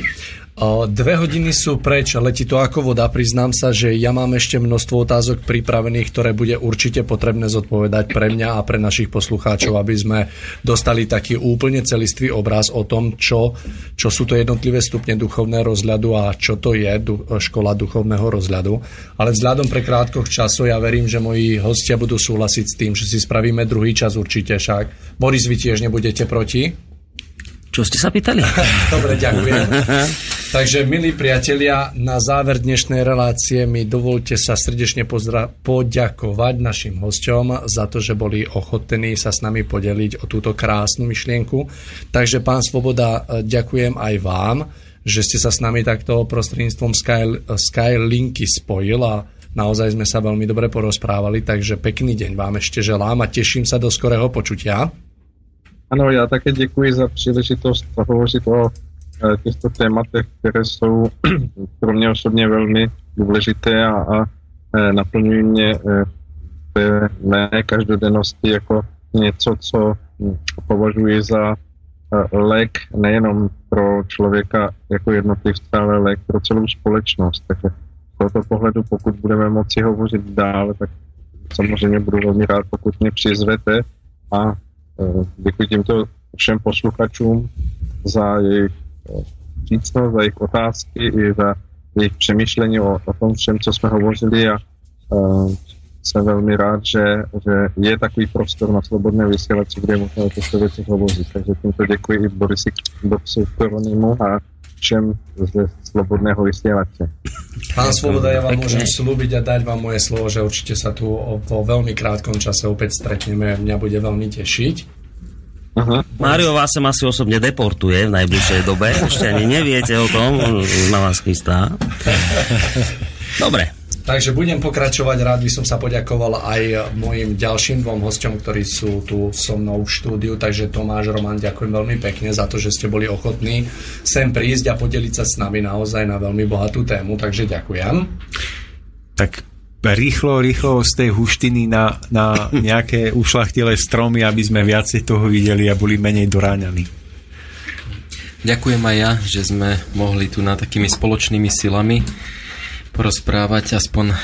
Dve hodiny sú preč, letí to ako voda. Priznám sa, že ja mám ešte množstvo otázok pripravených, ktoré bude určite potrebné zodpovedať pre mňa a pre našich poslucháčov, aby sme dostali taký úplne celistvý obraz o tom, čo, čo sú to jednotlivé stupne duchovného rozhľadu a čo to je škola duchovného rozhľadu. Ale vzhľadom pre krátkoch času ja verím, že moji hostia budú súhlasiť s tým, že si spravíme druhý čas určite však. Boris, vy tiež nebudete proti? Čo ste sa pýtali? Dobre, ďakujem. Takže, milí priatelia, na záver dnešnej relácie mi dovolte sa srdečne pozdra- poďakovať našim hosťom za to, že boli ochotní sa s nami podeliť o túto krásnu myšlienku. Takže, pán Svoboda, ďakujem aj vám, že ste sa s nami takto prostredníctvom Sky- Skylinky spojil a naozaj sme sa veľmi dobre porozprávali, takže pekný deň vám ešte želám a teším sa do skorého počutia. Ano, já také děkuji za příležitost hovořit o e, těchto tématech, které jsou pro mě osobně velmi důležité a, a e, naplňují mě e, té mé každodennosti jako něco, co považuji za e, lék nejenom pro člověka jako jednotlivce, ale lék pro celou společnost. Takže z tohoto pohledu, pokud budeme moci hovořit dál, tak samozřejmě budu velmi rád, pokud mě přizvete a děkuji tímto všem posluchačům za jejich přícnost, za jejich otázky i za jejich přemýšlení o, o tom všem, co jsme hovořili a uh, jsem velmi rád, že, že je takový prostor na svobodné vysílači, kde je možné o těchto věcech hovořit. Takže tímto děkuji i Borisi Koronimu a všem ze slobodného vysílače. Pán Svoboda, ja vám môžem slúbiť a dať vám moje slovo, že určite sa tu po veľmi krátkom čase opäť stretneme. Mňa bude veľmi tešiť. Aha. Mário vás sem asi osobne deportuje v najbližšej dobe. Ešte ani neviete o tom. On na vás chystá. Dobre. Takže budem pokračovať. Rád by som sa poďakoval aj mojim ďalším dvom hosťom, ktorí sú tu so mnou v štúdiu. Takže Tomáš, Roman, ďakujem veľmi pekne za to, že ste boli ochotní sem prísť a podeliť sa s nami naozaj na veľmi bohatú tému. Takže ďakujem. Tak rýchlo, rýchlo z tej huštiny na, na nejaké ušlachtilé stromy, aby sme viacej toho videli a boli menej doráňaní. Ďakujem aj ja, že sme mohli tu na takými spoločnými silami porozprávať aspoň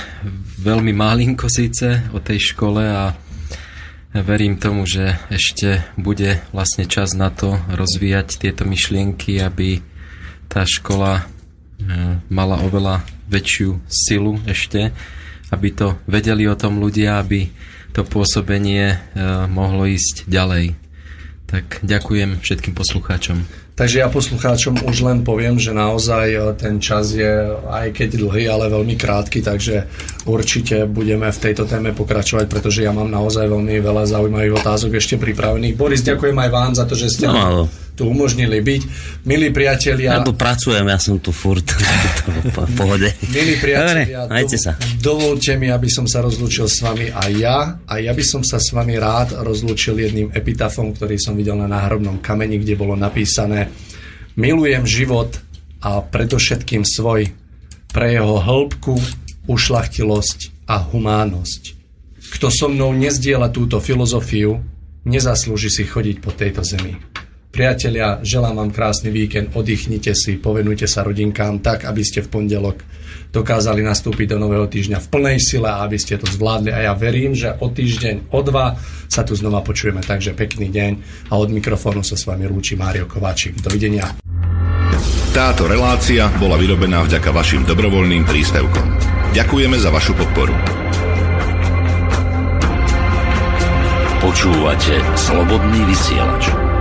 veľmi malinko síce o tej škole a verím tomu, že ešte bude vlastne čas na to rozvíjať tieto myšlienky, aby tá škola mala oveľa väčšiu silu ešte, aby to vedeli o tom ľudia, aby to pôsobenie mohlo ísť ďalej. Tak ďakujem všetkým poslucháčom. Takže ja poslucháčom už len poviem, že naozaj ten čas je, aj keď dlhý, ale veľmi krátky, takže určite budeme v tejto téme pokračovať, pretože ja mám naozaj veľmi veľa zaujímavých otázok ešte pripravených. Boris, ďakujem aj vám za to, že ste no, tu umožnili byť. Milí priatelia... Ja tu pracujem, ja som tu furt v pohode. Milí priatelia, Dobre, sa. dovolte mi, aby som sa rozlúčil s vami aj ja, a ja by som sa s vami rád rozlúčil jedným epitafom, ktorý som videl na náhrobnom kameni, kde bolo napísané: Milujem život a predovšetkým svoj, pre jeho hĺbku, ušlachtilosť a humánnosť. Kto so mnou nezdieľa túto filozofiu, nezaslúži si chodiť po tejto zemi. Priatelia, želám vám krásny víkend, oddychnite si, povenujte sa rodinkám tak, aby ste v pondelok dokázali nastúpiť do nového týždňa v plnej sile a aby ste to zvládli. A ja verím, že o týždeň, o dva sa tu znova počujeme. Takže pekný deň a od mikrofónu sa s vami lúči Mário Kováčik. Dovidenia. Táto relácia bola vyrobená vďaka vašim dobrovoľným príspevkom. Ďakujeme za vašu podporu. Počúvate Slobodný vysielač.